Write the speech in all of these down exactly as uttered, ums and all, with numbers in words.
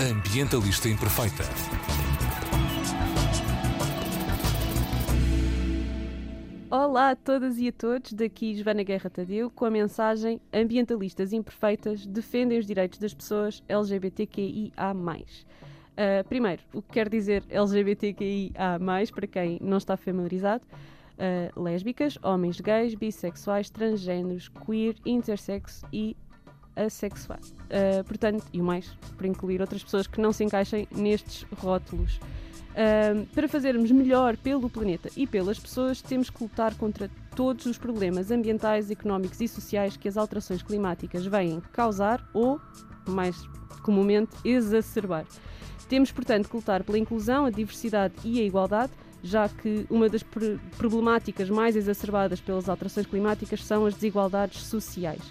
Ambientalista Imperfeita. Olá a todas e a todos, daqui Joana Guerra Tadeu com a mensagem Ambientalistas Imperfeitas defendem os direitos das pessoas L G B T Q I A mais. Uh, primeiro, o que quer dizer L G B T Q I A mais, para quem não está familiarizado, uh, lésbicas, homens gays, bissexuais, transgêneros, queer, intersexo e assexual. Uh, portanto, e o mais, para incluir outras pessoas que não se encaixem nestes rótulos. Uh, para fazermos melhor pelo planeta e pelas pessoas, temos que lutar contra todos os problemas ambientais, económicos e sociais que as alterações climáticas vêm causar ou, mais comumente, exacerbar. Temos, portanto, que lutar pela inclusão, a diversidade e a igualdade, já que uma das pr- problemáticas mais exacerbadas pelas alterações climáticas são as desigualdades sociais.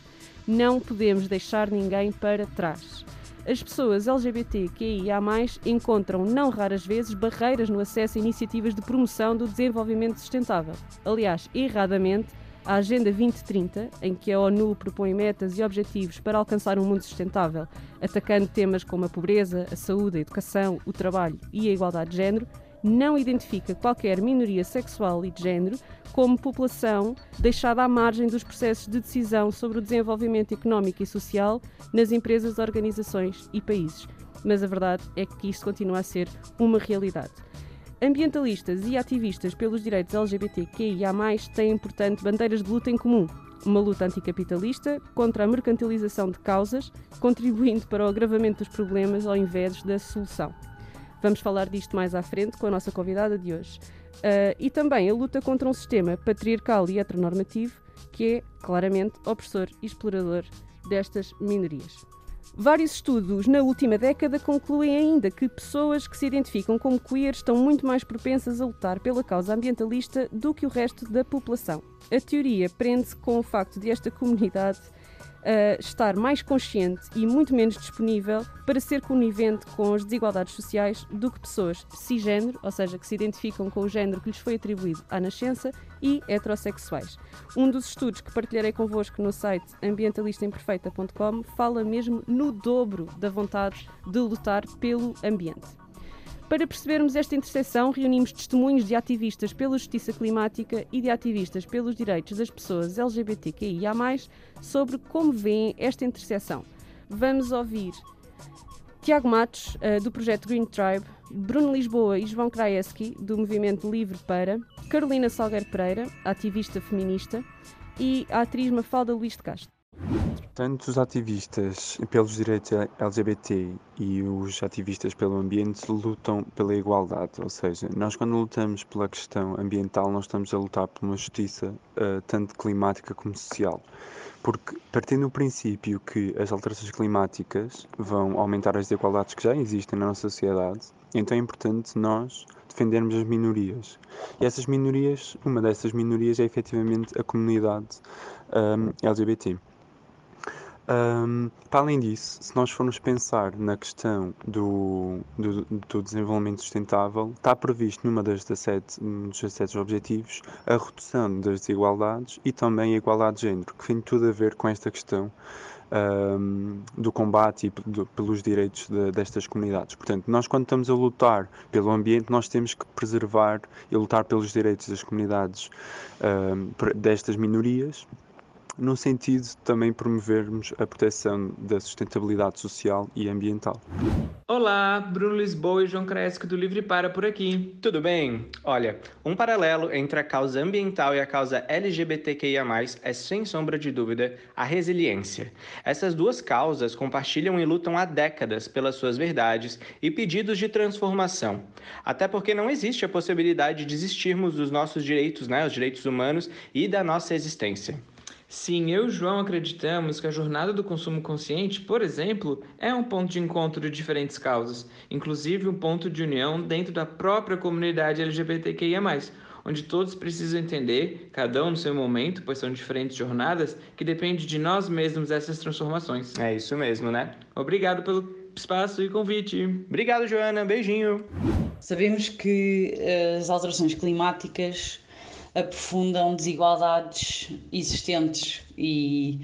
Não podemos deixar ninguém para trás. As pessoas L G B T Q I A mais, encontram, não raras vezes, barreiras no acesso a iniciativas de promoção do desenvolvimento sustentável. Aliás, erradamente, a Agenda vinte trinta, em que a ONU propõe metas e objetivos para alcançar um mundo sustentável, atacando temas como a pobreza, a saúde, a educação, o trabalho e a igualdade de género, não identifica qualquer minoria sexual e de género como população deixada à margem dos processos de decisão sobre o desenvolvimento económico e social nas empresas, organizações e países. Mas a verdade é que isto continua a ser uma realidade. Ambientalistas e ativistas pelos direitos L G B T Q I A mais, têm, portanto, bandeiras de luta em comum. Uma luta anticapitalista contra a mercantilização de causas, contribuindo para o agravamento dos problemas ao invés da solução. Vamos falar disto mais à frente com a nossa convidada de hoje. Uh, e também a luta contra um sistema patriarcal e heteronormativo que é, claramente, opressor e explorador destas minorias. Vários estudos na última década concluem ainda que pessoas que se identificam como queer estão muito mais propensas a lutar pela causa ambientalista do que o resto da população. A teoria prende-se com o facto de esta comunidade Uh, estar mais consciente e muito menos disponível para ser conivente com as desigualdades sociais do que pessoas cisgénero, ou seja, que se identificam com o género que lhes foi atribuído à nascença, e heterossexuais. Um dos estudos que partilharei convosco no site ambientalista imperfeita ponto com fala mesmo no dobro da vontade de lutar pelo ambiente. Para percebermos esta interseção, reunimos testemunhos de ativistas pela justiça climática e de ativistas pelos direitos das pessoas L G B T Q I A mais, sobre como veem esta interseção. Vamos ouvir Tiago Matos, do projeto Green Tribe, Bruno Lisboa e João Krajewski, do movimento Livre Para, Carolina Salgueiro Pereira, ativista feminista, e a atriz Mafalda Luís de Castro. Tanto os ativistas pelos direitos L G B T e os ativistas pelo ambiente lutam pela igualdade, ou seja, nós quando lutamos pela questão ambiental nós estamos a lutar por uma justiça uh, tanto climática como social, porque partindo do princípio que as alterações climáticas vão aumentar as desigualdades que já existem na nossa sociedade, então é importante nós defendermos as minorias. E essas minorias, uma dessas minorias é efetivamente a comunidade um, L G B T. Um, para além disso, se nós formos pensar na questão do, do, do desenvolvimento sustentável, está previsto numa das dezassete, um dos dezassete objetivos a redução das desigualdades e também a igualdade de género, que tem tudo a ver com esta questão um, do combate e do, pelos direitos de, destas comunidades. Portanto, nós quando estamos a lutar pelo ambiente, nós temos que preservar e lutar pelos direitos das comunidades um, destas minorias, no sentido de também promovermos a proteção da sustentabilidade social e ambiental. Olá, Bruno Lisboa e João Krajewski do Livre Para por aqui. Tudo bem? Olha, um paralelo entre a causa ambiental e a causa L G B T Q I A mais, é sem sombra de dúvida a resiliência. Essas duas causas compartilham e lutam há décadas pelas suas verdades e pedidos de transformação. Até porque não existe a possibilidade de desistirmos dos nossos direitos, né, os direitos humanos e da nossa existência. Sim, eu e João acreditamos que a jornada do consumo consciente, por exemplo, é um ponto de encontro de diferentes causas, inclusive um ponto de união dentro da própria comunidade L G B T Q I A mais, onde todos precisam entender, cada um no seu momento, pois são diferentes jornadas, que depende de nós mesmos essas transformações. É isso mesmo, né? Obrigado pelo espaço e convite. Obrigado, Joana. Beijinho. Sabemos que as alterações climáticas aprofundam desigualdades existentes e,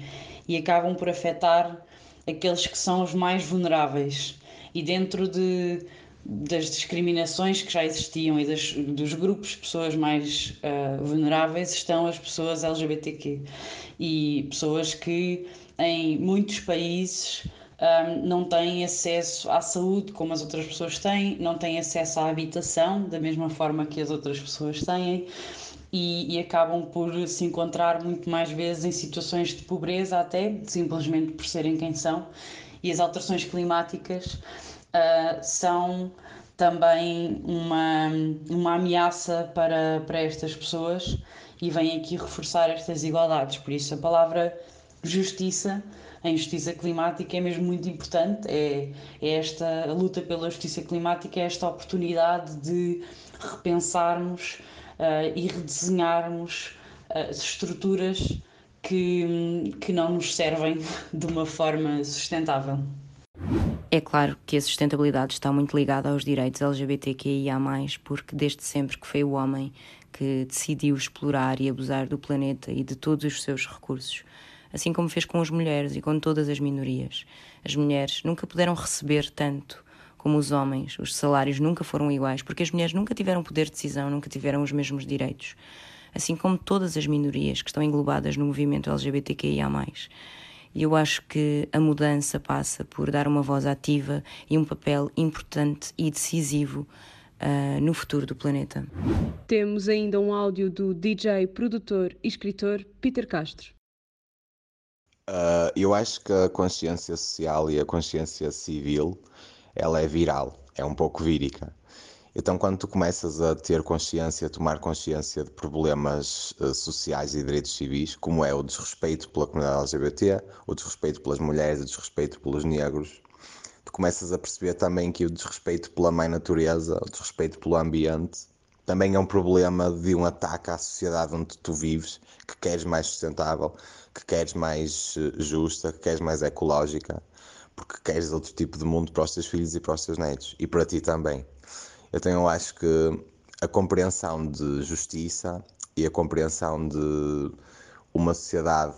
e acabam por afetar aqueles que são os mais vulneráveis. e dentro de, das discriminações que já existiam e das, dos grupos de pessoas mais uh, vulneráveis estão as pessoas L G B T Q e pessoas que em muitos países um, não têm acesso à saúde como as outras pessoas têm, não têm acesso à habitação da mesma forma que as outras pessoas têm. E, e acabam por se encontrar muito mais vezes em situações de pobreza até, simplesmente por serem quem são. E as alterações climáticas uh, são também uma, uma ameaça para, para estas pessoas e vêm aqui reforçar estas desigualdades. Por isso a palavra justiça, a injustiça climática é mesmo muito importante, é, é esta a luta pela justiça climática, é esta oportunidade de repensarmos Uh, e redesenharmos uh, estruturas que, que não nos servem de uma forma sustentável. É claro que a sustentabilidade está muito ligada aos direitos L G B T Q I A mais, porque desde sempre que foi o homem que decidiu explorar e abusar do planeta e de todos os seus recursos, assim como fez com as mulheres e com todas as minorias. As mulheres nunca puderam receber tanto como os homens, os salários nunca foram iguais, porque as mulheres nunca tiveram poder de decisão, nunca tiveram os mesmos direitos, assim como todas as minorias que estão englobadas no movimento L G B T Q I A mais. E eu acho que a mudança passa por dar uma voz ativa e um papel importante e decisivo uh, no futuro do planeta. Temos ainda um áudio do D J, produtor e escritor Peter Castro. Uh, eu acho que a consciência social e a consciência civil ela é viral, é um pouco vírica. Então, quando tu começas a ter consciência, a tomar consciência de problemas uh, sociais e direitos civis, como é o desrespeito pela comunidade L G B T, o desrespeito pelas mulheres, o desrespeito pelos negros, tu começas a perceber também que o desrespeito pela mãe natureza, o desrespeito pelo ambiente, também é um problema de um ataque à sociedade onde tu vives, que queres mais sustentável, que queres mais justa, que queres mais ecológica, porque queres outro tipo de mundo para os teus filhos e para os teus netos, e para ti também. Então eu acho que a compreensão de justiça e a compreensão de uma sociedade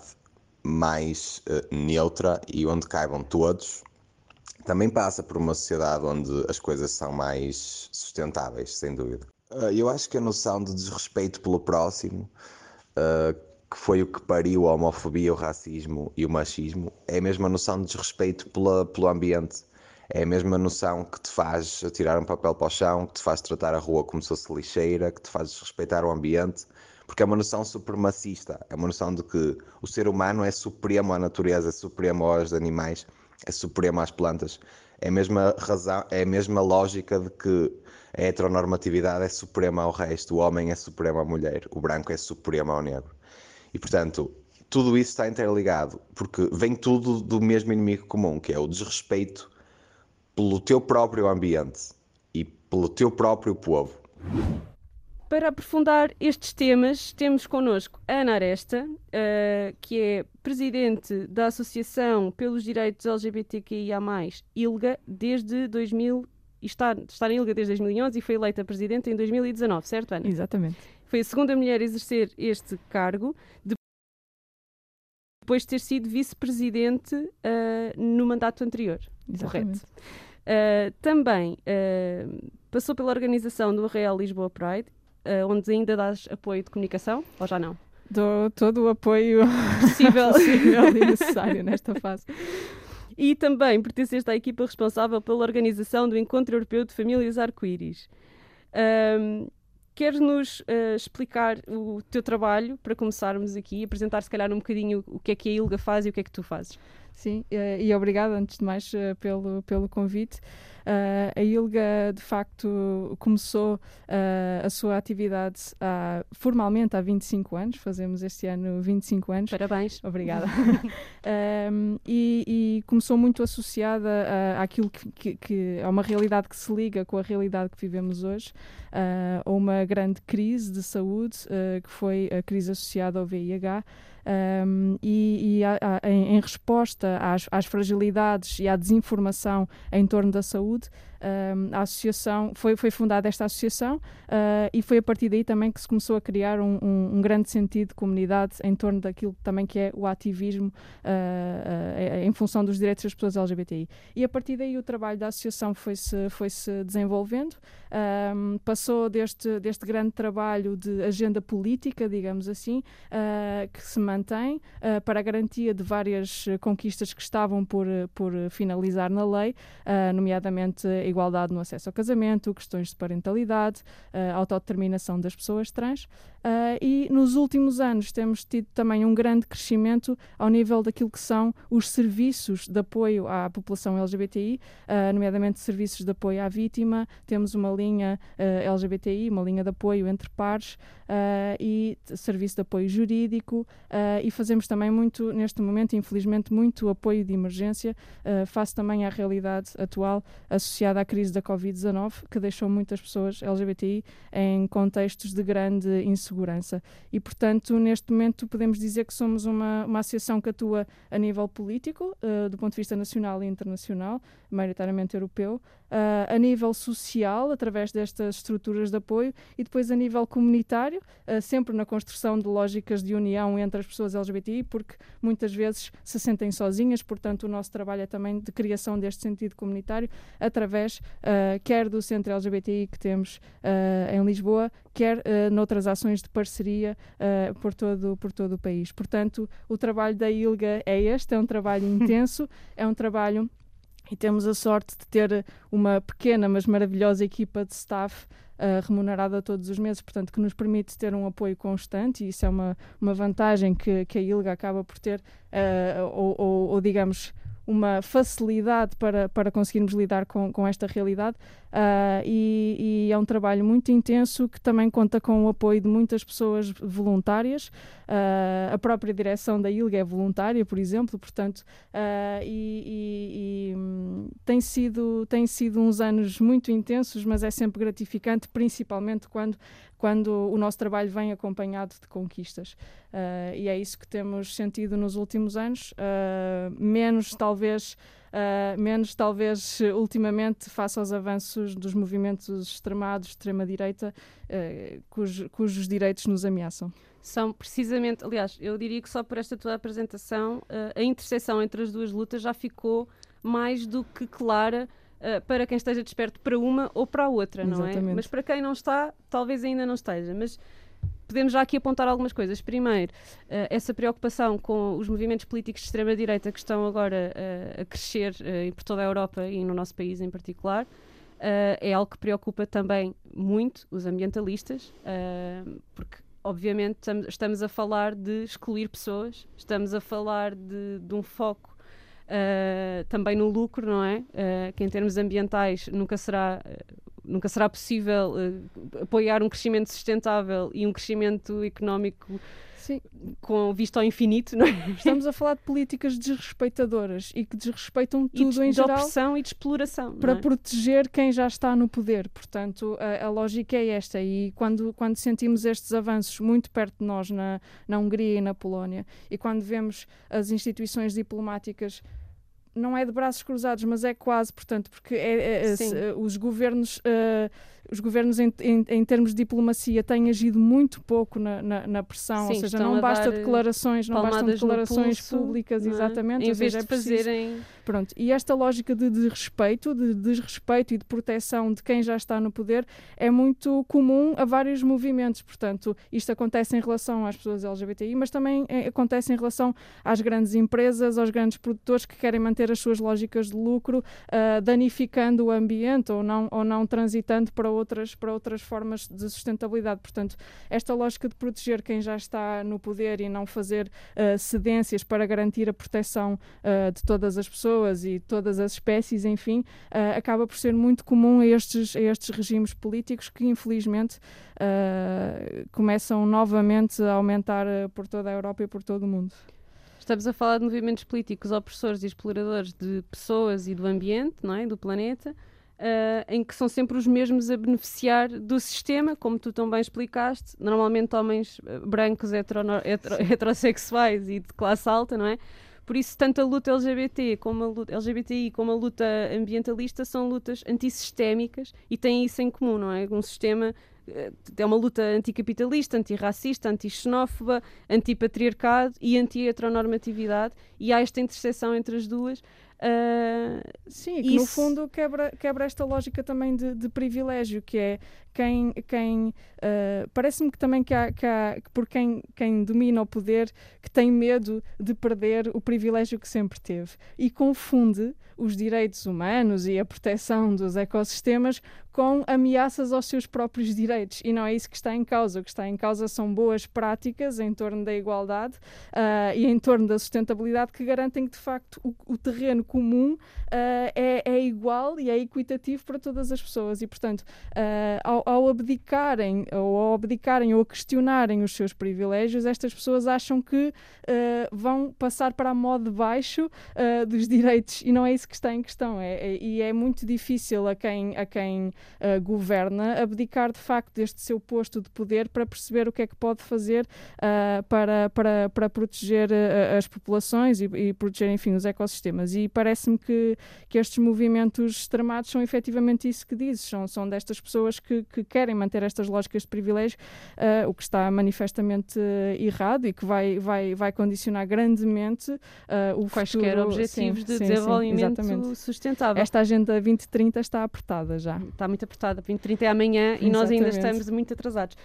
mais uh, neutra e onde caibam todos, também passa por uma sociedade onde as coisas são mais sustentáveis, sem dúvida. Uh, eu acho que a noção de desrespeito pelo próximo, uh, que foi o que pariu a homofobia, o racismo e o machismo, é a mesma noção de desrespeito pela, pelo ambiente, é a mesma noção que te faz tirar um papel para o chão, que te faz tratar a rua como se fosse lixeira, que te faz desrespeitar o ambiente, porque é uma noção supremacista, é uma noção de que o ser humano é supremo à natureza, é supremo aos animais, é supremo às plantas, é a mesma razão, é a mesma lógica de que a heteronormatividade é suprema ao resto, o homem é supremo à mulher, o branco é supremo ao negro. E, portanto, tudo isso está interligado, porque vem tudo do mesmo inimigo comum, que é o desrespeito pelo teu próprio ambiente e pelo teu próprio povo. Para aprofundar estes temas, temos connosco a Ana Aresta, uh, que é presidente da Associação pelos Direitos L G B T Q I A mais, I L G A, desde dois mil, está, está em I L G A desde dois mil e onze e foi eleita presidente em dois mil e dezanove, certo, Ana? Exatamente. Foi a segunda mulher a exercer este cargo, depois de ter sido vice-presidente uh, no mandato anterior. Exatamente. Correto. Uh, também uh, passou pela organização do Arraial Lisboa Pride, uh, onde ainda dás apoio de comunicação, ou já não? Dou todo o apoio possível, possível e necessário nesta fase. E também pertenceste à equipa responsável pela organização do Encontro Europeu de Famílias Arco-Íris. Um, Queres-nos uh, explicar o teu trabalho, para começarmos aqui, apresentar se calhar um bocadinho o que é que a I L G A faz e o que é que tu fazes? Sim, e obrigada antes de mais pelo, pelo convite. Uh, a I L G A de facto começou uh, a sua atividade há, formalmente há vinte e cinco anos, fazemos este ano vinte e cinco anos. Parabéns. Obrigada. um, e, e começou muito associada a, àquilo que, que, que é uma realidade que se liga com a realidade que vivemos hoje, a uh, uma grande crise de saúde, uh, que foi a crise associada ao V I H, Um, e, e a, a, em, em resposta às, às fragilidades e à desinformação em torno da saúde, um, a associação, foi, foi fundada esta associação uh, e foi a partir daí também que se começou a criar um, um, um grande sentido de comunidade em torno daquilo também que é o ativismo uh, uh, em função dos direitos das pessoas L G B T I. E a partir daí o trabalho da associação foi-se, foi-se desenvolvendo, um, passou deste, deste grande trabalho de agenda política, digamos assim, uh, que se mantém uh, para a garantia de várias conquistas que estavam por, por finalizar na lei, uh, nomeadamente a igualdade no acesso ao casamento, questões de parentalidade, uh, autodeterminação das pessoas trans, uh, e nos últimos anos temos tido também um grande crescimento ao nível daquilo que são os serviços de apoio à população L G B T I, uh, nomeadamente serviços de apoio à vítima. Temos uma linha uh, L G B T I, uma linha de apoio entre pares, uh, e serviço de apoio jurídico, uh, e fazemos também muito, neste momento, infelizmente, muito apoio de emergência, uh, face também à realidade atual associada à crise da covid dezenove, que deixou muitas pessoas L G B T I em contextos de grande insegurança. E, portanto, neste momento podemos dizer que somos uma, uma associação que atua a nível político, uh, do ponto de vista nacional e internacional, maioritariamente europeu, uh, a nível social, através destas estruturas de apoio, e depois a nível comunitário, uh, sempre na construção de lógicas de união entre as pessoas L G B T I, porque muitas vezes se sentem sozinhas. Portanto, o nosso trabalho é também de criação deste sentido comunitário, através uh, quer do Centro L G B T I que temos uh, em Lisboa, quer uh, noutras ações de parceria uh, por, todo, por todo o país. Portanto, o trabalho da I L G A é este, é um trabalho intenso, é um trabalho, e temos a sorte de ter uma pequena mas maravilhosa equipa de staff Uh, remunerada todos os meses, portanto, que nos permite ter um apoio constante, e isso é uma, uma vantagem que, que a I L G A acaba por ter, uh, ou, ou, ou digamos, uma facilidade para, para conseguirmos lidar com, com esta realidade, uh, e, e é um trabalho muito intenso que também conta com o apoio de muitas pessoas voluntárias. Uh, a própria direção da I L G A é voluntária, por exemplo, portanto, uh, e, e, e tem sido, tem sido uns anos muito intensos, mas é sempre gratificante, principalmente quando, quando o nosso trabalho vem acompanhado de conquistas. Uh, e é isso que temos sentido nos últimos anos, uh, menos talvez Uh, menos talvez ultimamente face aos avanços dos movimentos extremados, extrema-direita, uh, cujo, cujos direitos nos ameaçam. São precisamente, aliás, eu diria que só por esta tua apresentação, uh, a interseção entre as duas lutas já ficou mais do que clara, uh, para quem esteja desperto para uma ou para a outra, não é? Exatamente. Mas para quem não está, talvez ainda não esteja, mas podemos já aqui apontar algumas coisas. Primeiro, uh, essa preocupação com os movimentos políticos de extrema-direita que estão agora uh, a crescer uh, por toda a Europa e no nosso país em particular, uh, é algo que preocupa também muito os ambientalistas, uh, porque obviamente tam- estamos a falar de excluir pessoas, estamos a falar de, de um foco uh, também no lucro, não é? Uh, que em termos ambientais nunca será... Uh, Nunca será possível uh, apoiar um crescimento sustentável e um crescimento económico com vista ao infinito, não é? Estamos a falar de políticas desrespeitadoras e que desrespeitam tudo de, em de geral. De opressão e de exploração. Para não é? proteger quem já está no poder. Portanto, a, a lógica é esta. E quando, quando sentimos estes avanços muito perto de nós, na, na Hungria e na Polónia, e quando vemos as instituições diplomáticas, não é de braços cruzados, mas é quase, portanto, porque é, é, se, os governos, uh, os governos em, em, em termos de diplomacia têm agido muito pouco na, na, na pressão, sim, ou seja, não basta declarações, não bastam declarações pulso, públicas, exatamente, em ou vez seja, de é fazerem... Pronto, e esta lógica de desrespeito, de desrespeito e de proteção de quem já está no poder é muito comum a vários movimentos. Portanto, isto acontece em relação às pessoas L G B T I, mas também é, acontece em relação às grandes empresas, aos grandes produtores que querem manter as suas lógicas de lucro, uh, danificando o ambiente ou não, ou não transitando para outras, para outras formas de sustentabilidade. Portanto, esta lógica de proteger quem já está no poder e não fazer uh, cedências para garantir a proteção uh, de todas as pessoas e todas as espécies, enfim, uh, acaba por ser muito comum a estes, a estes regimes políticos que, infelizmente, uh, começam novamente a aumentar uh, por toda a Europa e por todo o mundo. Estamos a falar de movimentos políticos opressores e exploradores de pessoas e do ambiente, não é? Do planeta, uh, em que são sempre os mesmos a beneficiar do sistema, como tu tão bem explicaste, normalmente homens brancos heteronor- hetero- heterossexuais e de classe alta, não é? Por isso, tanto a luta L G B T como a luta L G B T I como a luta ambientalista são lutas antissistémicas e têm isso em comum, não é? Um sistema... É uma luta anticapitalista, antirracista, antixenófoba, antipatriarcado e anti-heteronormatividade, e há esta interseção entre as duas. Uh, Sim, que isso... no fundo quebra, quebra esta lógica também de, de privilégio, que é quem... quem uh, parece-me que também que há, que há por quem, quem domina o poder, que tem medo de perder o privilégio que sempre teve, e confunde os direitos humanos e a proteção dos ecossistemas com ameaças aos seus próprios direitos, e não é isso que está em causa. O que está em causa são boas práticas em torno da igualdade uh, e em torno da sustentabilidade, que garantem que de facto o, o terreno comum uh, é, é igual e é equitativo para todas as pessoas, e portanto uh, ao, ao abdicarem ou ao abdicarem ou a questionarem os seus privilégios, estas pessoas acham que uh, vão passar para a moda de baixo uh, dos direitos, e não é isso que está em questão. É, é, e é muito difícil a quem, a quem Uh, governa abdicar de facto deste seu posto de poder para perceber o que é que pode fazer uh, para, para, para proteger uh, as populações e, e proteger, enfim, os ecossistemas. E parece-me que, que estes movimentos extremados são efetivamente isso que dizes, são, são destas pessoas que, que querem manter estas lógicas de privilégio, uh, o que está manifestamente uh, errado e que vai, vai, vai condicionar grandemente uh, o quaisquer futuro, objetivos sim, de sim, desenvolvimento sim, sustentável. Esta agenda vinte trinta está apertada já. Está muito apertada, vinte e trinta é amanhã. Exatamente. E nós ainda estamos muito atrasados.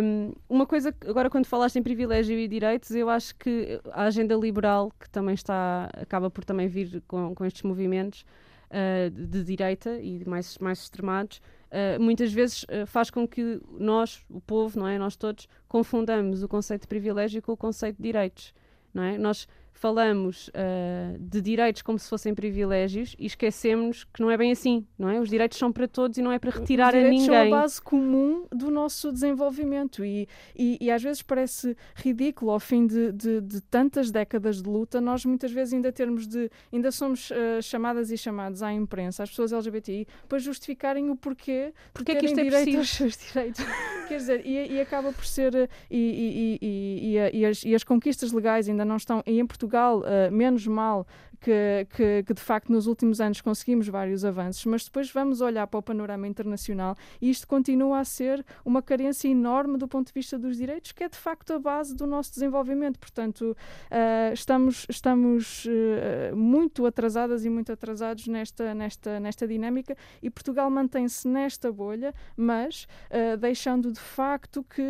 Um, uma coisa, agora quando falaste em privilégio e direitos, eu acho que a agenda liberal, que também está, acaba por também vir com, com estes movimentos uh, de direita e mais, mais extremados, uh, muitas vezes uh, faz com que nós, o povo, não é? Nós todos, confundamos o conceito de privilégio com o conceito de direitos, não é? Nós falamos uh, de direitos como se fossem privilégios e esquecemos que não é bem assim, não é? Os direitos são para todos e não é para retirar a ninguém. Os direitos são a base comum do nosso desenvolvimento e, e, e às vezes parece ridículo, ao fim de, de, de tantas décadas de luta, nós muitas vezes ainda termos de, ainda somos uh, chamadas e chamados à imprensa, às pessoas L G B T I, para justificarem o porquê porque é que isto é preciso aos seus direitos. Quer dizer, e, e acaba por ser e, e, e, e, e, as, e as conquistas legais ainda não estão, e em Portugal, uh, menos mal que, que, que de facto nos últimos anos conseguimos vários avanços, mas depois vamos olhar para o panorama internacional e isto continua a ser uma carência enorme do ponto de vista dos direitos, que é de facto a base do nosso desenvolvimento. Portanto, uh, estamos, estamos uh, muito atrasadas e muito atrasados nesta, nesta, nesta dinâmica, e Portugal mantém-se nesta bolha, mas uh, deixando de facto que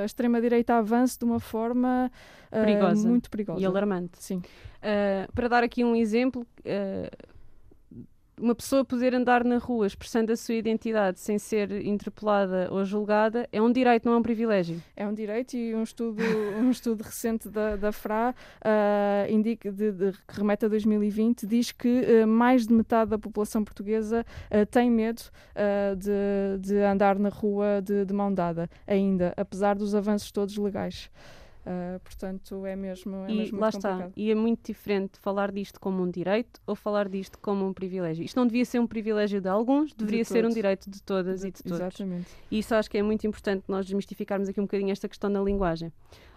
a extrema-direita avance de uma forma uh, perigosa. muito perigosa. E alarmante. Sim. Uh, para dar aqui um exemplo, uh, uma pessoa poder andar na rua expressando a sua identidade sem ser interpelada ou julgada é um direito, não é um privilégio. É um direito, e um estudo, um estudo recente da, da F R A, uh, indica, de, de, que remete a dois mil e vinte, diz que uh, mais de metade da população portuguesa uh, tem medo uh, de, de andar na rua de, de mão dada ainda, apesar dos avanços todos legais. Uh, portanto é mesmo, é e mesmo lá muito está. complicado. E é muito diferente falar disto como um direito ou falar disto como um privilégio. Isto não devia ser um privilégio de alguns, deveria de ser um direito de todas de, e de todos. Exatamente. E isso acho que é muito importante nós desmistificarmos aqui um bocadinho esta questão da linguagem.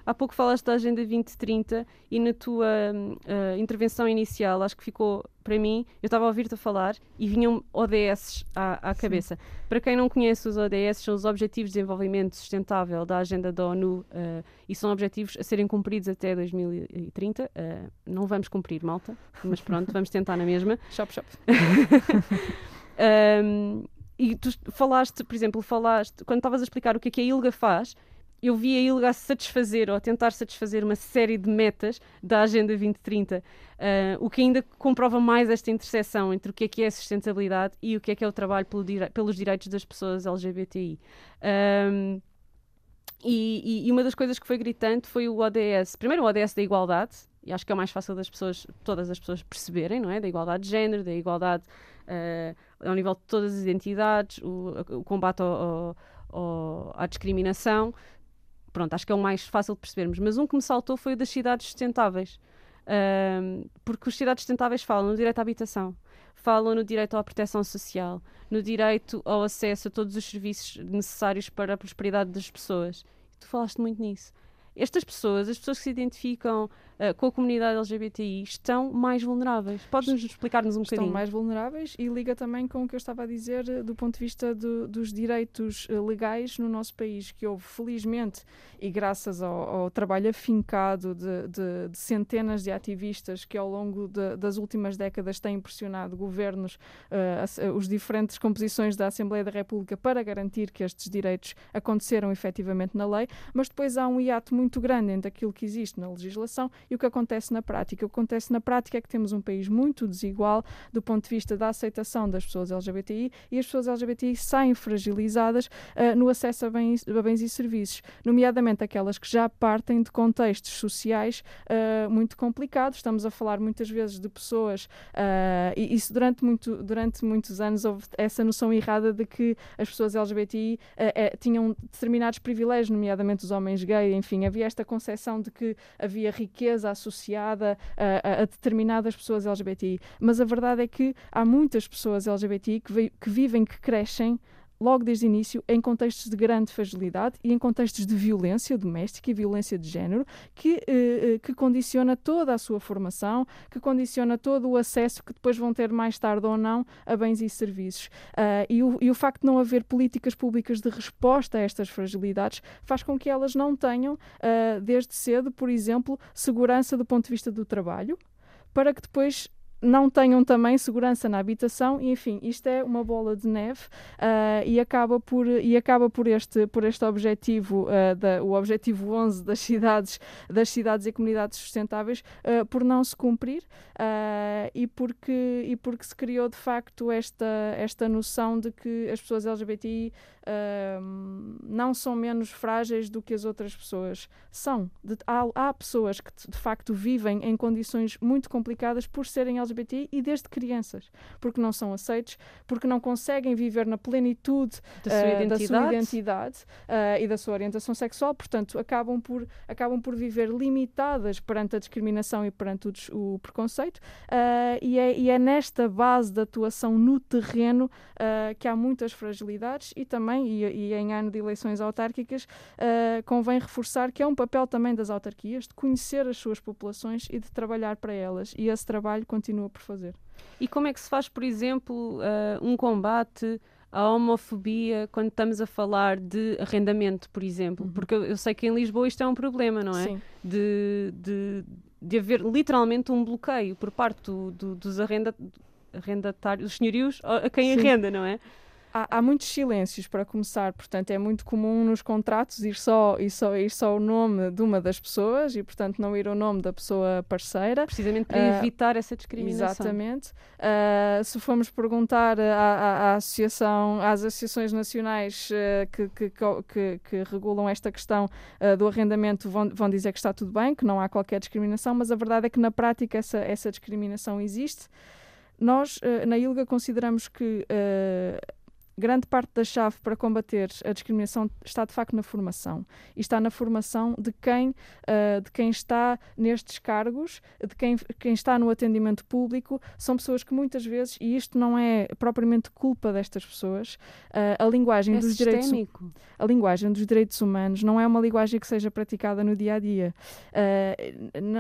Há pouco falaste da Agenda vinte trinta e na tua uh, intervenção inicial, acho que ficou, para mim, eu estava a ouvir-te a falar e vinham O D S à, à cabeça. Para quem não conhece, os O D S são os Objetivos de Desenvolvimento Sustentável da Agenda da ONU uh, e são objetivos a serem cumpridos até dois mil e trinta. Uh, não vamos cumprir, malta, mas pronto, vamos tentar na mesma. Shop, shop. um, e tu falaste, por exemplo, falaste, quando estavas a explicar o que é que a I L G A faz, eu vi a I L G A satisfazer ou tentar satisfazer uma série de metas da Agenda vinte trinta, uh, o que ainda comprova mais esta interseção entre o que é que é a sustentabilidade e o que é que é o trabalho pelo dire- pelos direitos das pessoas L G B T I. Um, e, e uma das coisas que foi gritante foi o O D S, primeiro o O D S da igualdade, e acho que é o mais fácil das pessoas, todas as pessoas perceberem, não é? Da igualdade de género, da igualdade uh, ao nível de todas as identidades, o, o combate ao, ao, à discriminação. Pronto, acho que é o mais fácil de percebermos. Mas um que me saltou foi o das cidades sustentáveis. Um, porque as cidades sustentáveis falam no direito à habitação, falam no direito à proteção social, no direito ao acesso a todos os serviços necessários para a prosperidade das pessoas. E tu falaste muito nisso. Estas pessoas, as pessoas que se identificam uh, com a comunidade L G B T I estão mais vulneráveis. Podes-nos explicar-nos um estão bocadinho? Estão mais vulneráveis e liga também com o que eu estava a dizer do ponto de vista do, dos direitos legais no nosso país, que houve, felizmente, e graças ao, ao trabalho afincado de, de, de centenas de ativistas que ao longo de, das últimas décadas têm pressionado governos, uh, os diferentes composições da Assembleia da República para garantir que estes direitos aconteceram efetivamente na lei, mas depois há um hiato muito grande entre aquilo que existe na legislação e o que acontece na prática. O que acontece na prática é que temos um país muito desigual do ponto de vista da aceitação das pessoas L G B T I, e as pessoas L G B T I saem fragilizadas uh, no acesso a bens, a bens e serviços, nomeadamente aquelas que já partem de contextos sociais uh, muito complicados. Estamos a falar muitas vezes de pessoas, uh, e isso durante, muito, durante muitos anos houve essa noção errada de que as pessoas L G B T I uh, é, tinham determinados privilégios, nomeadamente os homens gay, enfim, havia esta concepção de que havia riqueza associada uh, a determinadas pessoas L G B T I, mas a verdade é que há muitas pessoas L G B T I que, vi- que vivem, que crescem logo desde o início em contextos de grande fragilidade e em contextos de violência doméstica e violência de género, que, eh, que condiciona toda a sua formação, que condiciona todo o acesso que depois vão ter mais tarde ou não a bens e serviços. Uh, e, o, e o facto de não haver políticas públicas de resposta a estas fragilidades faz com que elas não tenham, uh, desde cedo, por exemplo, segurança do ponto de vista do trabalho, para que depois não tenham também segurança na habitação, e enfim, isto é uma bola de neve uh, e acaba por, e acaba por este, por este objetivo, uh, da, o objetivo onze das cidades, das cidades e comunidades sustentáveis, uh, por não se cumprir, uh, e, porque, e porque se criou de facto esta, esta noção de que as pessoas L G B T I uh, não são menos frágeis do que as outras pessoas. São. De, há, há pessoas que de facto vivem em condições muito complicadas por serem L G B T I e desde crianças, porque não são aceitos, porque não conseguem viver na plenitude da sua uh, identidade, da sua identidade uh, e da sua orientação sexual, portanto acabam por, acabam por viver limitadas perante a discriminação e perante o, des- o preconceito, uh, e, é, e é nesta base de atuação no terreno uh, que há muitas fragilidades, e também, e, e em ano de eleições autárquicas, uh, convém reforçar que é um papel também das autarquias de conhecer as suas populações e de trabalhar para elas, e esse trabalho continua por fazer. E como é que se faz, por exemplo, uh, um combate à homofobia quando estamos a falar de arrendamento, por exemplo? Uhum. Porque eu, eu sei que em Lisboa isto é um problema, não é? Sim. De, de, de haver literalmente um bloqueio por parte do, do, dos arrenda, arrendatários, dos senhorios, a quem Sim. arrenda, não é? Há, há muitos silêncios, para começar, portanto é muito comum nos contratos ir só, ir, só, ir só o nome de uma das pessoas e, portanto, não ir o nome da pessoa parceira. Precisamente para uh, evitar essa discriminação. Exatamente. Uh, se formos perguntar à, à, à associação, às associações nacionais uh, que, que, que, que regulam esta questão uh, do arrendamento, vão, vão dizer que está tudo bem, que não há qualquer discriminação, mas a verdade é que na prática essa, essa discriminação existe. Nós, uh, na I L G A, consideramos que Uh, grande parte da chave para combater a discriminação está de facto na formação. E está na formação de quem, uh, de quem está nestes cargos, de quem, quem está no atendimento público. São pessoas que muitas vezes, e isto não é propriamente culpa destas pessoas, uh, a linguagem é dos direitos, a linguagem dos direitos humanos não é uma linguagem que seja praticada no dia a dia.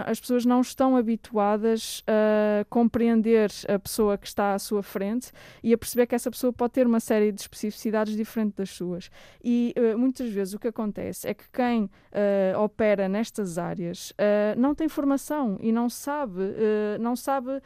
As pessoas não estão habituadas a compreender a pessoa que está à sua frente e a perceber que essa pessoa pode ter uma série de especificidades diferentes das suas. E uh, muitas vezes o que acontece é que quem uh, opera nestas áreas uh, não tem formação e não sabe, uh, não, sabe uh,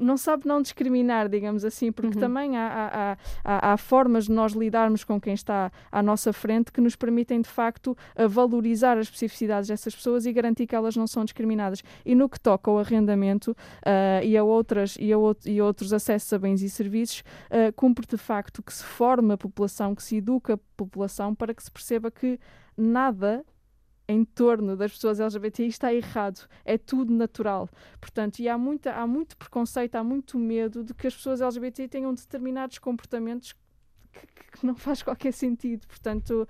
não sabe não discriminar, digamos assim, porque uhum. também há, há, há, há formas de nós lidarmos com quem está à nossa frente que nos permitem de facto valorizar as especificidades dessas pessoas e garantir que elas não são discriminadas. E no que toca ao arrendamento uh, e, a outras, e, a o- e outros acessos a bens e serviços, uh, cumpre de facto que se forma a população, que se educa a população para que se perceba que nada em torno das pessoas L G B T I está errado. É tudo natural. Portanto, e há, muita, há muito preconceito, há muito medo de que as pessoas L G B T I tenham determinados comportamentos que, que não faz qualquer sentido. Portanto,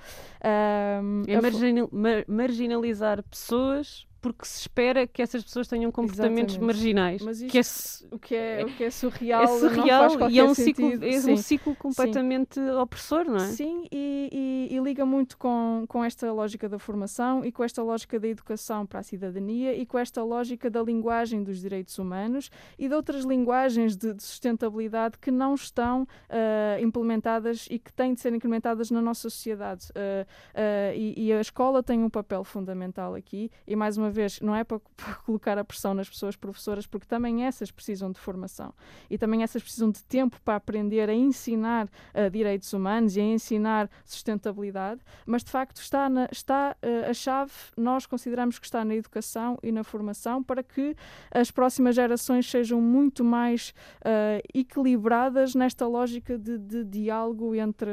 um, é marginal, mar, marginalizar pessoas porque se espera que essas pessoas tenham comportamentos Exatamente. marginais. Mas isto, que é, o, que é, o que é surreal, é surreal não faz e é um sentido. ciclo, é Sim. um ciclo completamente Sim. opressor, não é? Sim, e, e, e liga muito com, com esta lógica da formação e com esta lógica da educação para a cidadania e com esta lógica da linguagem dos direitos humanos e de outras linguagens de, de sustentabilidade que não estão uh, implementadas e que têm de ser implementadas na nossa sociedade. Uh, uh, e, e a escola tem um papel fundamental aqui e, mais uma vez, não é para, para colocar a pressão nas pessoas professoras, porque também essas precisam de formação e também essas precisam de tempo para aprender a ensinar uh, direitos humanos e a ensinar sustentabilidade, mas de facto está, na, está uh, a chave, nós consideramos que está na educação e na formação para que as próximas gerações sejam muito mais uh, equilibradas nesta lógica de, de diálogo entre,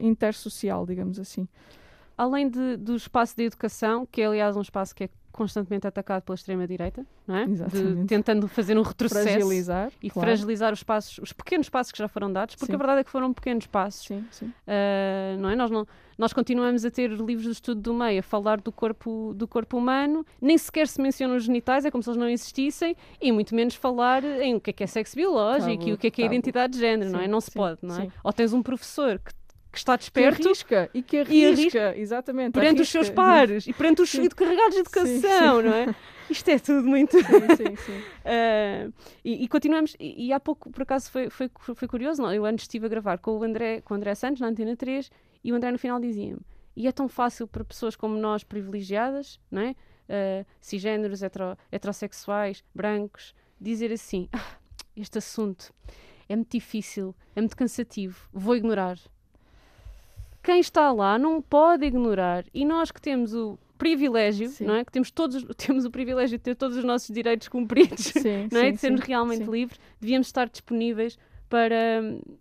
intersocial, digamos assim. Além de, do espaço de educação, que é aliás um espaço que é constantemente atacado pela extrema-direita, não é? De, tentando fazer um retrocesso fragilizar, e claro. fragilizar os espaços, os pequenos passos que já foram dados, porque sim. a verdade é que foram pequenos passos. Sim, sim. Uh, não é? Nós, não, nós continuamos a ter livros de estudo do meio a falar do corpo, do corpo humano, nem sequer se mencionam os genitais, é como se eles não existissem, e muito menos falar em o que é que é sexo biológico tabu, e o que é que é tabu. identidade de género, sim, não é? Não se sim, pode, não é? Sim. Ou tens um professor que que está desperto. Que arrisca, e que arrisca, e arrisca exatamente. Perante arrisca. os seus pares, e perante os sim. carregados de educação, sim, sim. não é? Isto é tudo muito... Sim, sim, sim. uh, e, e continuamos, e, e há pouco, por acaso, foi, foi, foi curioso, não? Eu antes estive a gravar com o André, com o André Santos, na Antena três, e o André no final dizia-me, e é tão fácil para pessoas como nós, privilegiadas, não é? Uh, cisgêneros, hetero, heterossexuais, brancos, dizer assim, ah, este assunto é muito difícil, é muito cansativo, vou ignorar. Quem está lá não pode ignorar. E nós que temos o privilégio, sim. não é? Que temos, todos, temos o privilégio de ter todos os nossos direitos cumpridos, sim, não é? Sim, de sermos sim, realmente sim. livres, devíamos estar disponíveis para,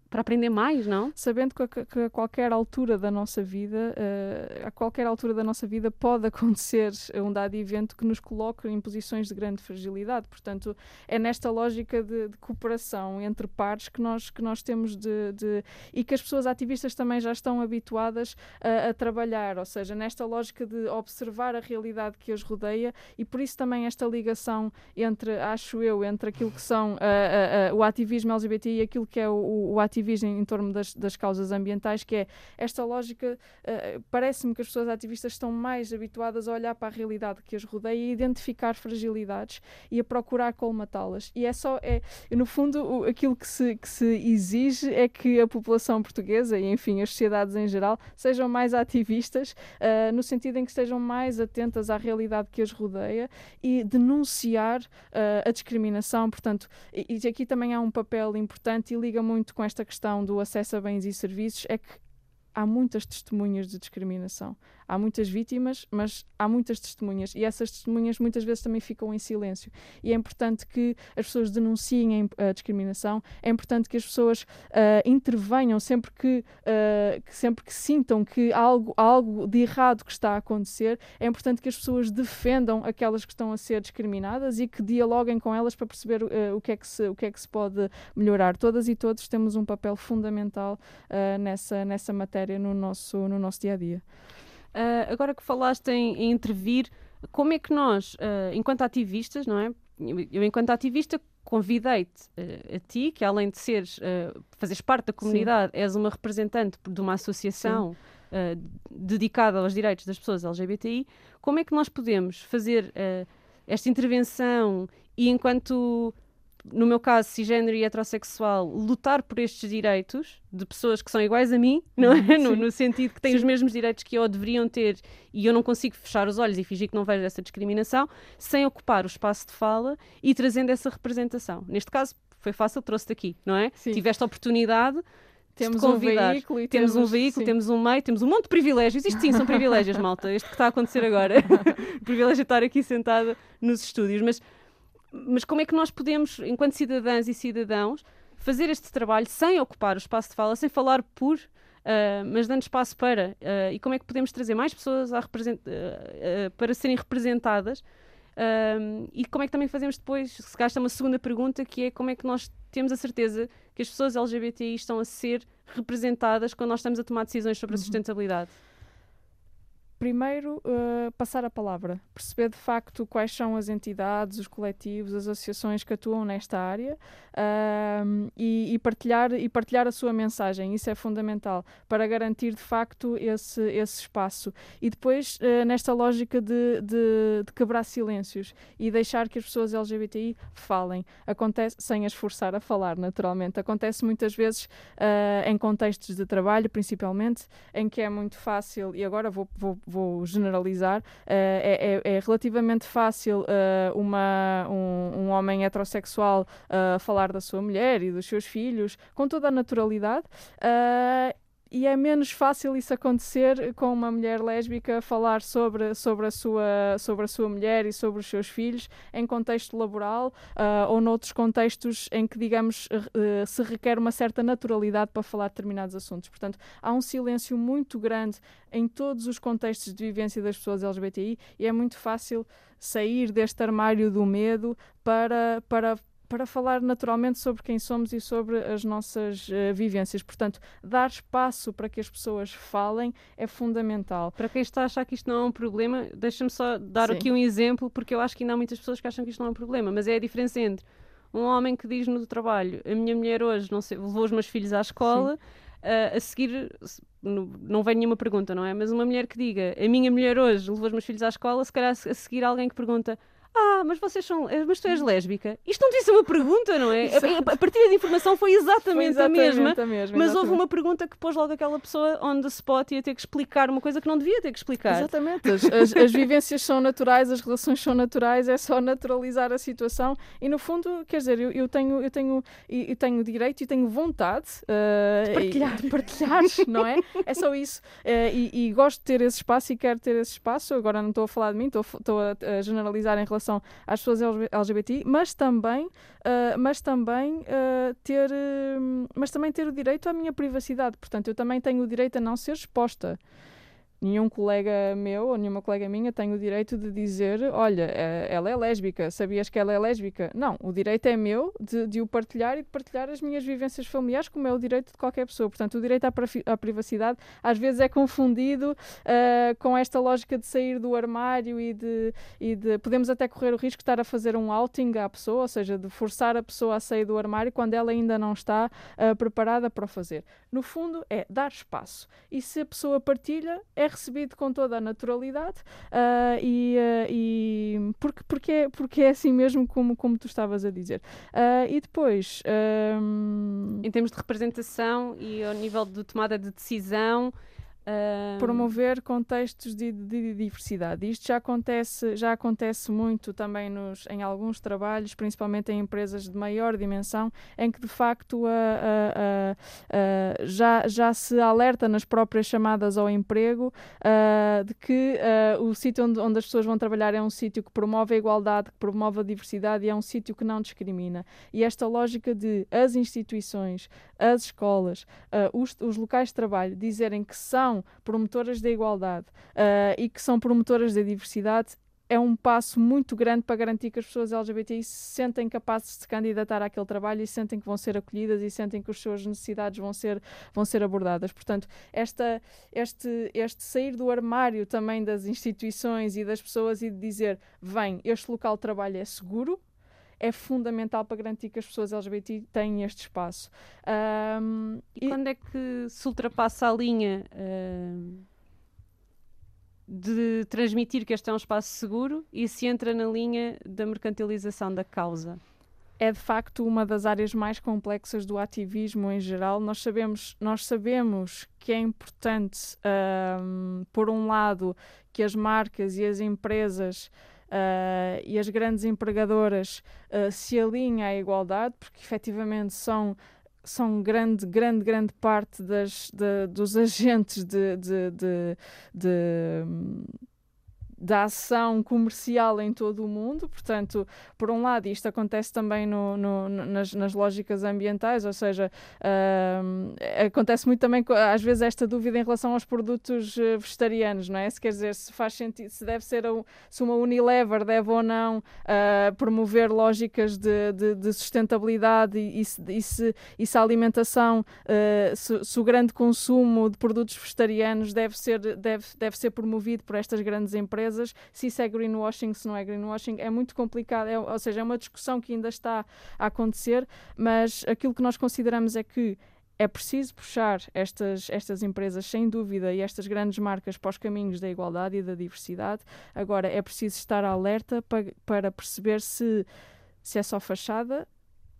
para aprender mais, não? Sabendo que a, que a qualquer altura da nossa vida, uh, a qualquer altura da nossa vida pode acontecer um dado evento que nos coloque em posições de grande fragilidade. Portanto, é nesta lógica de, de cooperação entre pares que nós, que nós temos de, de... e que as pessoas ativistas também já estão habituadas a, a trabalhar, ou seja, nesta lógica de observar a realidade que as rodeia e por isso também esta ligação entre, acho eu, entre aquilo que são a, a, a, o ativismo L G B T e aquilo que é o, o ativismo em torno das, das causas ambientais, que é esta lógica, uh, parece-me que as pessoas ativistas estão mais habituadas a olhar para a realidade que as rodeia e identificar fragilidades e a procurar colmatá-las. E é só, é, no fundo, o, aquilo que se, que se exige é que a população portuguesa e, enfim, as sociedades em geral sejam mais ativistas, uh, no sentido em que estejam mais atentas à realidade que as rodeia e denunciar uh, a discriminação, portanto, e, e aqui também há um papel importante e liga muito com esta questão do acesso a bens e serviços, é que há muitas testemunhas de discriminação. Há muitas vítimas, mas há muitas testemunhas e essas testemunhas muitas vezes também ficam em silêncio. E é importante que as pessoas denunciem a discriminação, é importante que as pessoas uh, intervenham sempre que, uh, que, sempre que sintam que há algo, algo de errado que está a acontecer, é importante que as pessoas defendam aquelas que estão a ser discriminadas e que dialoguem com elas para perceber uh, o, que é que se, o que é que se pode melhorar. Todas e todos temos um papel fundamental uh, nessa, nessa matéria no nosso, no nosso dia-a-dia. Uh, agora que falaste em, em intervir, como é que nós, uh, enquanto ativistas, não é? Eu, enquanto ativista, convidei-te uh, a ti, que além de seres, uh, fazeres parte da comunidade, Sim. és uma representante de uma associação uh, dedicada aos direitos das pessoas L G B T I. Como é que nós podemos fazer uh, esta intervenção e, enquanto, no meu caso, cisgênero e heterossexual, lutar por estes direitos de pessoas que são iguais a mim, não é? No, no sentido que têm Sim. os mesmos direitos que eu deveriam ter e eu não consigo fechar os olhos e fingir que não vejo essa discriminação, sem ocupar o espaço de fala e trazendo essa representação. Neste caso, foi fácil, trouxe-te aqui, não é? Sim. Tiveste a oportunidade... Temos um veículo e temos, temos um veículo, sim. temos um meio, temos um monte de privilégios. Isto sim, são privilégios, malta. Isto que está a acontecer agora. O privilégio é estar aqui sentada nos estúdios, mas... Mas como é que nós podemos, enquanto cidadãs e cidadãos, fazer este trabalho sem ocupar o espaço de fala, sem falar por, uh, mas dando espaço para? Uh, e como é que podemos trazer mais pessoas a represent- uh, uh, para serem representadas? Uh, e como é que também fazemos depois, se gasta uma segunda pergunta, que é como é que nós temos a certeza que as pessoas L G B T I estão a ser representadas quando nós estamos a tomar decisões sobre a sustentabilidade? primeiro, uh, passar a palavra, perceber de facto quais são as entidades, os coletivos, as associações que atuam nesta área uh, e, e, partilhar, e partilhar a sua mensagem. Isso é fundamental para garantir de facto esse, esse espaço. E depois, uh, nesta lógica de, de, de quebrar silêncios e deixar que as pessoas L G B T I falem, acontece, sem as forçar a falar, naturalmente. Acontece muitas vezes uh, em contextos de trabalho, principalmente, em que é muito fácil, e agora vou, vou, vou generalizar, uh, é, é, é relativamente fácil uh, uma, um, um homem heterossexual uh, falar da sua mulher e dos seus filhos com toda a naturalidade, uh, e é menos fácil isso acontecer com uma mulher lésbica falar sobre, sobre, a, sua, sobre a sua mulher e sobre os seus filhos em contexto laboral uh, ou noutros contextos em que, digamos, uh, se requer uma certa naturalidade para falar de determinados assuntos. Portanto, há um silêncio muito grande em todos os contextos de vivência das pessoas L G B T I e é muito fácil sair deste armário do medo para... para para falar naturalmente sobre quem somos e sobre as nossas uh, vivências. Portanto, dar espaço para que as pessoas falem é fundamental. Para quem está a achar que isto não é um problema, deixa-me só dar Sim. aqui um exemplo, porque eu acho que ainda há muitas pessoas que acham que isto não é um problema, mas é a diferença entre um homem que diz no trabalho, a minha mulher hoje não sei, levou os meus filhos à escola, uh, a seguir, não vem nenhuma pergunta, não é? Mas uma mulher que diga, a minha mulher hoje levou os meus filhos à escola, se calhar a seguir alguém que pergunta, ah, mas vocês são, mas tu és lésbica? Isto não devia ser uma pergunta, não é? A, a partilha de informação foi exatamente, foi exatamente a, mesma, a mesma, mas exatamente. Houve uma pergunta que pôs logo aquela pessoa on the spot e ia ter que explicar uma coisa que não devia ter que explicar. Exatamente. As, as, as vivências são naturais, as relações são naturais, é só naturalizar a situação e, no fundo, quer dizer, eu, eu tenho eu tenho, eu tenho direito e tenho vontade uh, de partilhar, e, de partilhar não é? É só isso. Uh, e, e gosto de ter esse espaço e quero ter esse espaço. Agora não estou a falar de mim, estou, estou a, a generalizar em relação às pessoas L G B T I, mas também, uh, mas, também, uh, ter, uh, mas também ter o direito à minha privacidade. Portanto, eu também tenho o direito a não ser exposta. Nenhum colega meu ou nenhuma colega minha tem o direito de dizer, olha, ela é lésbica, sabias que ela é lésbica? Não, o direito é meu de, de o partilhar e de partilhar as minhas vivências familiares, como é o direito de qualquer pessoa. Portanto, o direito à, à privacidade às vezes é confundido uh, com esta lógica de sair do armário e de, e de... Podemos até correr o risco de estar a fazer um outing à pessoa, ou seja, de forçar a pessoa a sair do armário quando ela ainda não está uh, preparada para o fazer. No fundo, é dar espaço. E se a pessoa partilha, é recebido com toda a naturalidade uh, e, uh, e porque, porque, é, porque é assim mesmo como, como tu estavas a dizer. Uh, e depois... Um... Em termos de representação e ao nível de tomada de decisão... Um... Promover contextos de, de diversidade. Isto já acontece, já acontece muito também nos, em alguns trabalhos, principalmente em empresas de maior dimensão, em que de facto a, a, a, a, já, já se alerta nas próprias chamadas ao emprego a, de que a, o sítio onde, onde as pessoas vão trabalhar é um sítio que promove a igualdade, que promove a diversidade e é um sítio que não discrimina. E esta lógica de as instituições, as escolas, a, os, os locais de trabalho dizerem que são promotoras da igualdade uh, e que são promotoras da diversidade é um passo muito grande para garantir que as pessoas L G B T I se sentem capazes de se candidatar àquele trabalho e sentem que vão ser acolhidas e sentem que as suas necessidades vão ser, vão ser abordadas. Portanto, esta, este, este sair do armário também das instituições e das pessoas e de dizer, vem, este local de trabalho é seguro, é fundamental para garantir que as pessoas L G B T I têm este espaço. Um, e, e quando é que se ultrapassa a linha uh, de transmitir que este é um espaço seguro e se entra na linha da mercantilização da causa? É de facto uma das áreas mais complexas do ativismo em geral. Nós sabemos, nós sabemos que é importante, um, por um lado, que as marcas e as empresas Uh, e as grandes empregadoras uh, se alinham à igualdade, porque efetivamente são, são grande, grande, grande parte das, de, dos agentes de, de, de, de da ação comercial em todo o mundo. Portanto, por um lado, isto acontece também no, no, nas, nas lógicas ambientais, ou seja, uh, acontece muito também, às vezes, esta dúvida em relação aos produtos vegetarianos, não é? Se quer dizer, se faz sentido, se deve ser, a, se uma Unilever deve ou não uh, promover lógicas de, de, de sustentabilidade e, e, se, e, se, e se a alimentação, uh, se, se o grande consumo de produtos vegetarianos deve ser, deve, deve ser promovido por estas grandes empresas. Se isso é greenwashing, se não é greenwashing, é muito complicado, é, ou seja, é uma discussão que ainda está a acontecer, mas aquilo que nós consideramos é que é preciso puxar estas, estas empresas, sem dúvida, e estas grandes marcas para os caminhos da igualdade e da diversidade. Agora, é preciso estar alerta para, para perceber se, se é só fachada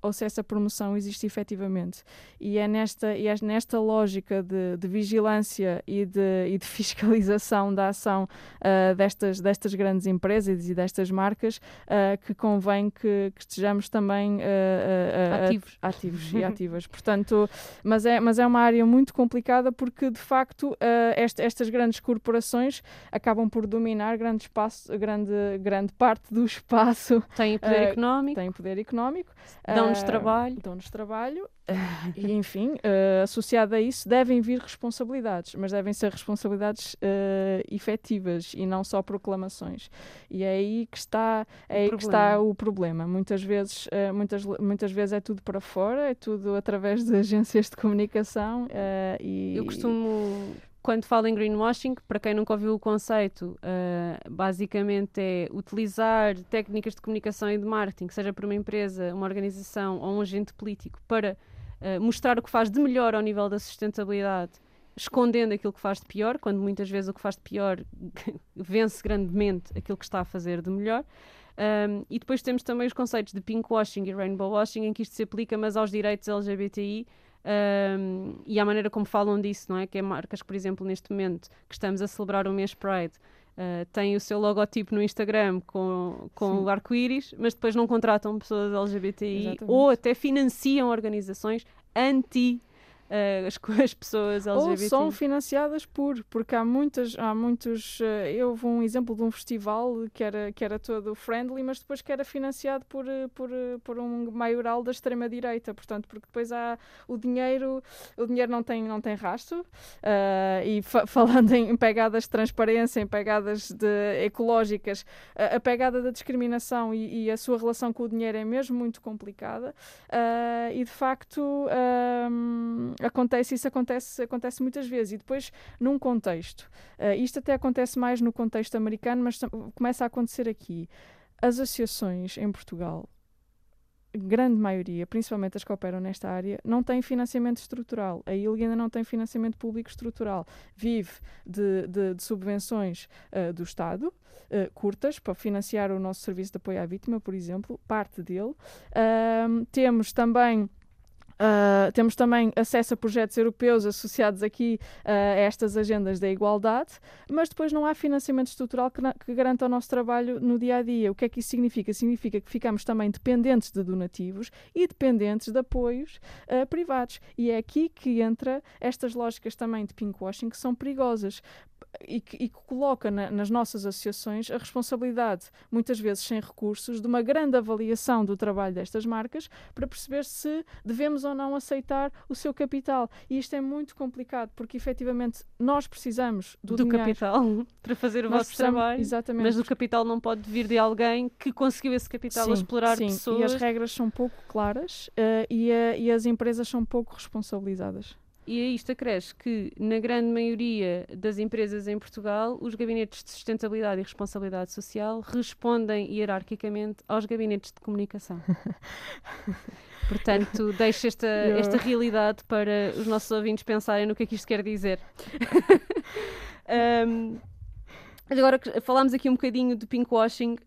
ou se essa promoção existe efetivamente. E é nesta, e é nesta lógica de, de vigilância e de, e de fiscalização da ação uh, destas, destas grandes empresas e destas marcas uh, que convém que, que estejamos também uh, uh, ativos. A, ativos e ativas. Portanto, mas é, mas é uma área muito complicada porque, de facto, uh, este, estas grandes corporações acabam por dominar grande, espaço, grande, grande parte do espaço. Têm poder uh, económico. Têm poder económico. Dão Dão-nos trabalho. Uh, dão-nos trabalho. E, enfim, uh, associado a isso, devem vir responsabilidades, mas devem ser responsabilidades uh, efetivas e não só proclamações. E é aí que está, é aí que está o problema. Muitas vezes, uh, muitas, muitas vezes é tudo para fora, é tudo através de agências de comunicação. Uh, e, Eu costumo... Quando falo em greenwashing, para quem nunca ouviu o conceito, uh, basicamente é utilizar técnicas de comunicação e de marketing, seja para uma empresa, uma organização ou um agente político, para uh, mostrar o que faz de melhor ao nível da sustentabilidade, escondendo aquilo que faz de pior, quando muitas vezes o que faz de pior vence grandemente aquilo que está a fazer de melhor. Um, e depois temos também os conceitos de pinkwashing e rainbowwashing, em que isto se aplica, mas aos direitos L G B T I, Um, e à maneira como falam disso, não é? Que é marcas que, por exemplo, neste momento que estamos a celebrar o mês Pride, uh, têm o seu logotipo no Instagram com, com o arco-íris, mas depois não contratam pessoas L G B T I. Exatamente. Ou até financiam organizações anti As, as pessoas L G B T. Ou são financiadas por, porque há muitas, há muitos, eu houve um exemplo de um festival que era, que era todo friendly, mas depois que era financiado por, por, por um maioral da extrema-direita, portanto, porque depois há o dinheiro, o dinheiro não tem, não tem rastro, uh, e fa- falando em pegadas de transparência, em pegadas de, ecológicas, a, a pegada da discriminação e, e a sua relação com o dinheiro é mesmo muito complicada, uh, e de facto... Um, Acontece, isso acontece, acontece muitas vezes. E depois, num contexto. Uh, isto até acontece mais no contexto americano, mas t- começa a acontecer aqui. As associações em Portugal, grande maioria, principalmente as que operam nesta área, não têm financiamento estrutural. A I L G A ainda não tem financiamento público estrutural. Vive de, de, de subvenções uh, do Estado, Uh, curtas, para financiar o nosso serviço de apoio à vítima, por exemplo, parte dele. Uh, temos também... Uh, temos também acesso a projetos europeus associados aqui uh, a estas agendas da igualdade, mas depois não há financiamento estrutural que, na, que garanta o nosso trabalho no dia-a-dia. O que é que isso significa? Significa que ficamos também dependentes de donativos e dependentes de apoios uh, privados. E é aqui que entra estas lógicas também de pinkwashing, que são perigosas e que, e que coloca na, nas nossas associações a responsabilidade, muitas vezes sem recursos, de uma grande avaliação do trabalho destas marcas para perceber se devemos ou não aceitar o seu capital. E isto é muito complicado, porque efetivamente nós precisamos do, do capital para fazer o nós vosso trabalho, exatamente, mas o capital não pode vir de alguém que conseguiu esse capital, sim, a explorar, sim, pessoas. E as regras são pouco claras uh, e, a, e as empresas são pouco responsabilizadas. E a isto acresce que, na grande maioria das empresas em Portugal, os gabinetes de sustentabilidade e responsabilidade social respondem hierarquicamente aos gabinetes de comunicação. Portanto, deixo esta, esta realidade para os nossos ouvintes pensarem no que é que isto quer dizer. um, agora, falámos aqui um bocadinho de pinkwashing.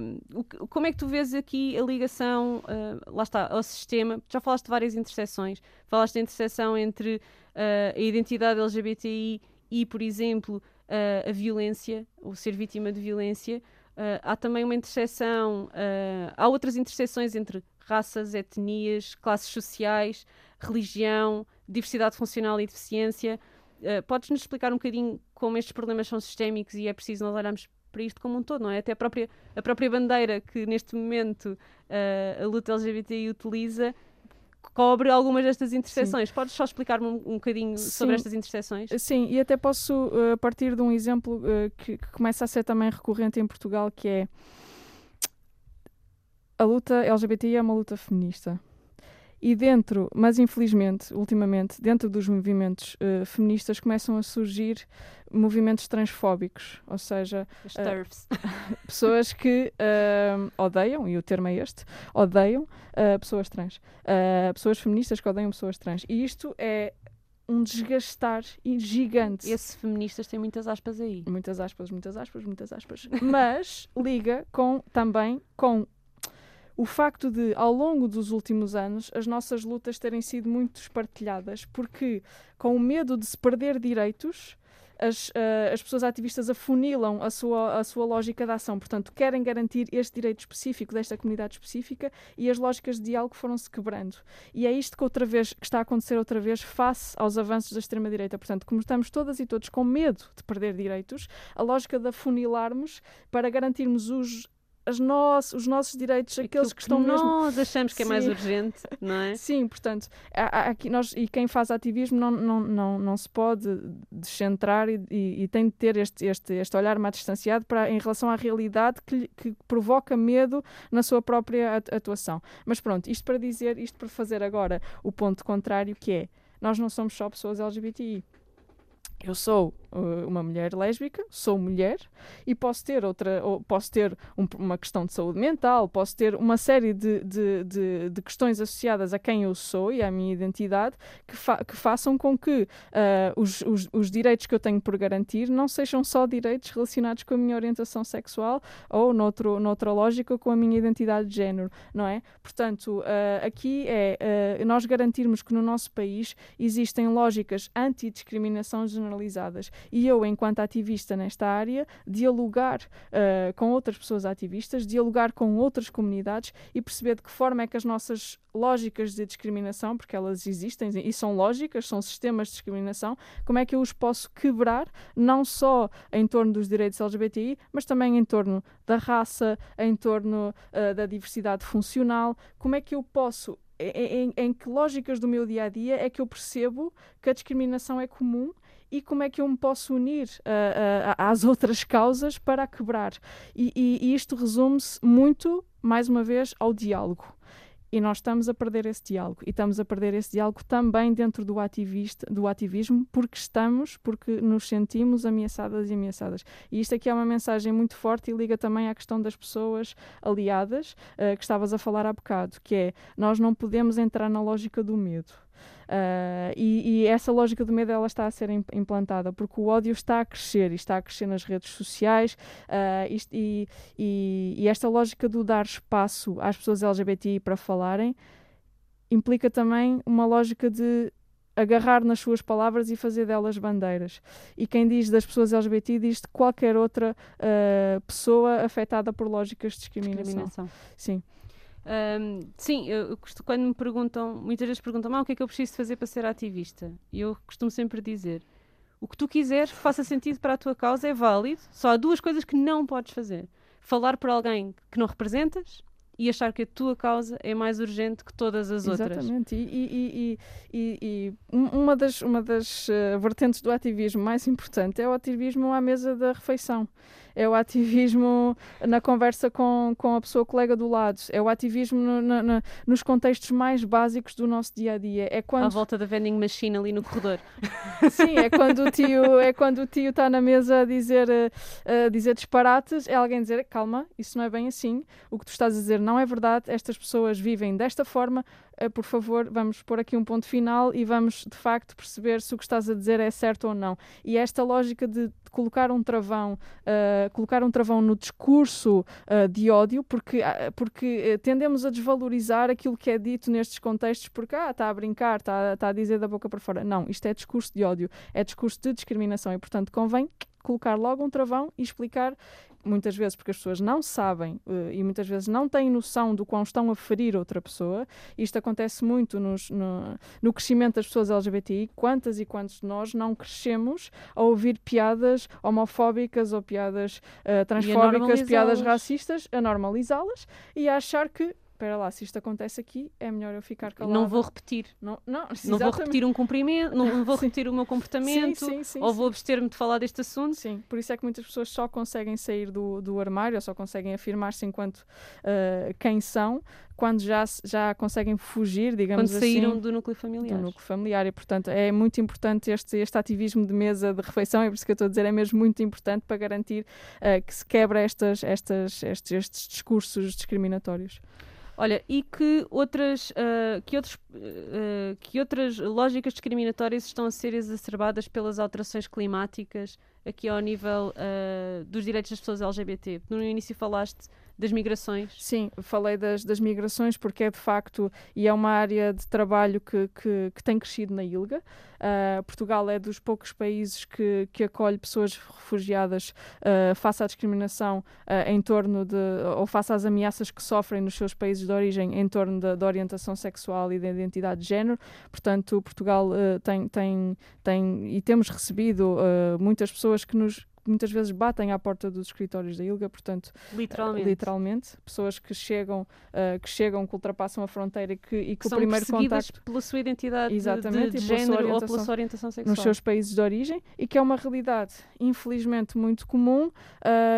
Um, o, como é que tu vês aqui a ligação, uh, lá está, ao sistema? Já falaste de várias interseções. Falaste da interseção entre uh, a identidade L G B T I e, por exemplo, uh, a violência, ou ser vítima de violência. Uh, há também uma interseção, uh, há outras interseções entre raças, etnias, classes sociais, religião, diversidade funcional e deficiência. Uh, podes-nos explicar um bocadinho como estes problemas são sistémicos e é preciso nós olharmos para isto como um todo, não é? Até a própria, a própria bandeira que neste momento uh, a luta L G B T I utiliza cobre algumas destas interseções. Sim. Podes só explicar-me um, um bocadinho Sim. sobre estas interseções? Sim, e até posso uh, partir de um exemplo uh, que, que começa a ser também recorrente em Portugal, que é a luta L G B T I é uma luta feminista. E dentro, mas infelizmente, ultimamente, dentro dos movimentos uh, feministas começam a surgir movimentos transfóbicos, ou seja, uh, pessoas que uh, odeiam, e o termo é este, odeiam uh, pessoas trans, uh, pessoas feministas que odeiam pessoas trans. E isto é um desgastar gigante. Esses feministas têm muitas aspas aí. Muitas aspas, muitas aspas, muitas aspas. Mas liga com, também com o facto de, ao longo dos últimos anos, as nossas lutas terem sido muito espartilhadas, porque, com o medo de se perder direitos, as, uh, as pessoas ativistas afunilam a sua, a sua lógica de ação. Portanto, querem garantir este direito específico desta comunidade específica e as lógicas de diálogo foram-se quebrando. E é isto que, outra vez, que está a acontecer outra vez face aos avanços da extrema-direita. Portanto, como estamos todas e todos com medo de perder direitos, a lógica de afunilarmos para garantirmos os As nós, os nossos direitos, aqueles que, que estão nós mesmo... nós achamos que Sim. é mais urgente, não é? Sim, portanto, há, há aqui nós, e quem faz ativismo não, não, não, não se pode descentrar e, e, e tem de ter este, este, este olhar mais distanciado para, em relação à realidade que, que provoca medo na sua própria atuação. Mas pronto, isto para dizer, isto para fazer agora o ponto contrário, que é, nós não somos só pessoas L G B T I. Eu sou uh, uma mulher lésbica, sou mulher e posso ter, outra, ou posso ter um, uma questão de saúde mental, posso ter uma série de, de, de, de questões associadas a quem eu sou e à minha identidade que, fa- que façam com que uh, os, os, os direitos que eu tenho por garantir não sejam só direitos relacionados com a minha orientação sexual ou, noutro, noutra lógica, com a minha identidade de género, não é? Portanto, uh, aqui é uh, nós garantirmos que no nosso país existem lógicas antidiscriminação generalizada Generalizadas. E eu, enquanto ativista nesta área, dialogar uh, com outras pessoas ativistas, dialogar com outras comunidades e perceber de que forma é que as nossas lógicas de discriminação, porque elas existem e são lógicas, são sistemas de discriminação, como é que eu os posso quebrar, não só em torno dos direitos L G B T I, mas também em torno da raça, em torno uh, da diversidade funcional, como é que eu posso... Em, em, em que lógicas do meu dia-a-dia é que eu percebo que a discriminação é comum e como é que eu me posso unir uh, uh, às outras causas para a quebrar. E, e, e isto resume-se muito, mais uma vez, ao diálogo. E nós estamos a perder esse diálogo. E estamos a perder esse diálogo também dentro do, ativista, do ativismo, porque estamos, porque nos sentimos ameaçadas e ameaçadas. E isto aqui é uma mensagem muito forte e liga também à questão das pessoas aliadas, uh, que estavas a falar há bocado, que é, nós não podemos entrar na lógica do medo. Uh, e, e essa lógica do medo ela está a ser implantada porque o ódio está a crescer e está a crescer nas redes sociais uh, isto, e, e, e esta lógica do dar espaço às pessoas L G B T I para falarem implica também uma lógica de agarrar nas suas palavras e fazer delas bandeiras. E quem diz das pessoas L G B T I diz de qualquer outra uh, pessoa afetada por lógicas de discriminação. discriminação. Sim. Um, sim, eu, quando me perguntam, muitas vezes perguntam, ah, o que é que eu preciso fazer para ser ativista? E eu costumo sempre dizer, o que tu quiseres que faça sentido para a tua causa é válido, só há duas coisas que não podes fazer. Falar por alguém que não representas e achar que a tua causa é mais urgente que todas as outras. Exatamente, e, e, e, e, e uma das, uma das uh, vertentes do ativismo mais importante é o ativismo à mesa da refeição. É o ativismo na conversa com, com a pessoa colega do lado. É o ativismo no, no, no, nos contextos mais básicos do nosso dia-a-dia. É quando... À volta da vending machine ali no corredor. Sim, é quando o tio é quando o tio está na mesa a dizer, a dizer disparates. É alguém dizer, calma, isso não é bem assim. O que tu estás a dizer não é verdade. Estas pessoas vivem desta forma. Por favor, vamos pôr aqui um ponto final e vamos, de facto, perceber se o que estás a dizer é certo ou não. E esta lógica de colocar um travão, uh, colocar um travão no discurso uh, de ódio, porque, uh, porque tendemos a desvalorizar aquilo que é dito nestes contextos, porque ah, está a brincar, está, está a dizer da boca para fora. Não, isto é discurso de ódio, é discurso de discriminação e, portanto, convém colocar logo um travão e explicar, muitas vezes porque as pessoas não sabem e muitas vezes não têm noção do quão estão a ferir outra pessoa. Isto acontece muito nos, no, no crescimento das pessoas L G B T I. Quantas e quantos de nós não crescemos a ouvir piadas homofóbicas ou piadas uh, transfóbicas, piadas racistas, a normalizá-las e a achar que, espera lá, se isto acontece aqui, é melhor eu ficar calado. Não vou repetir. Não, não, não vou repetir um cumprimento, não vou repetir o meu comportamento, sim, sim, sim, ou sim. vou abster-me de falar deste assunto. Sim, por isso é que muitas pessoas só conseguem sair do, do armário, ou só conseguem afirmar-se enquanto uh, quem são, quando já, já conseguem fugir, digamos assim. Quando saíram assim, do núcleo familiar. Do núcleo familiar, e portanto é muito importante este, este ativismo de mesa de refeição, é por isso que eu estou a dizer, é mesmo muito importante para garantir uh, que se quebra estas, estas, estes, estes discursos discriminatórios. Olha, e que outras, uh, que, outros, uh, que outras lógicas discriminatórias estão a ser exacerbadas pelas alterações climáticas aqui ao nível uh, dos direitos das pessoas L G B T? No início falaste das migrações. Sim, falei das, das migrações porque é de facto, e é uma área de trabalho que, que, que tem crescido na I L G A. Uh, Portugal é dos poucos países que, que acolhe pessoas refugiadas uh, face à discriminação uh, em torno de, ou face às ameaças que sofrem nos seus países de origem em torno da, da orientação sexual e da identidade de género. Portanto, Portugal uh, tem, tem, tem, e temos recebido uh, muitas pessoas que nos muitas vezes batem à porta dos escritórios da I L G A, portanto, literalmente, literalmente pessoas que chegam, uh, que chegam, que ultrapassam a fronteira e que, e que, que o primeiro contacto pela sua identidade de, de género ou pela sua orientação sexual nos seus países de origem, e que é uma realidade infelizmente muito comum uh,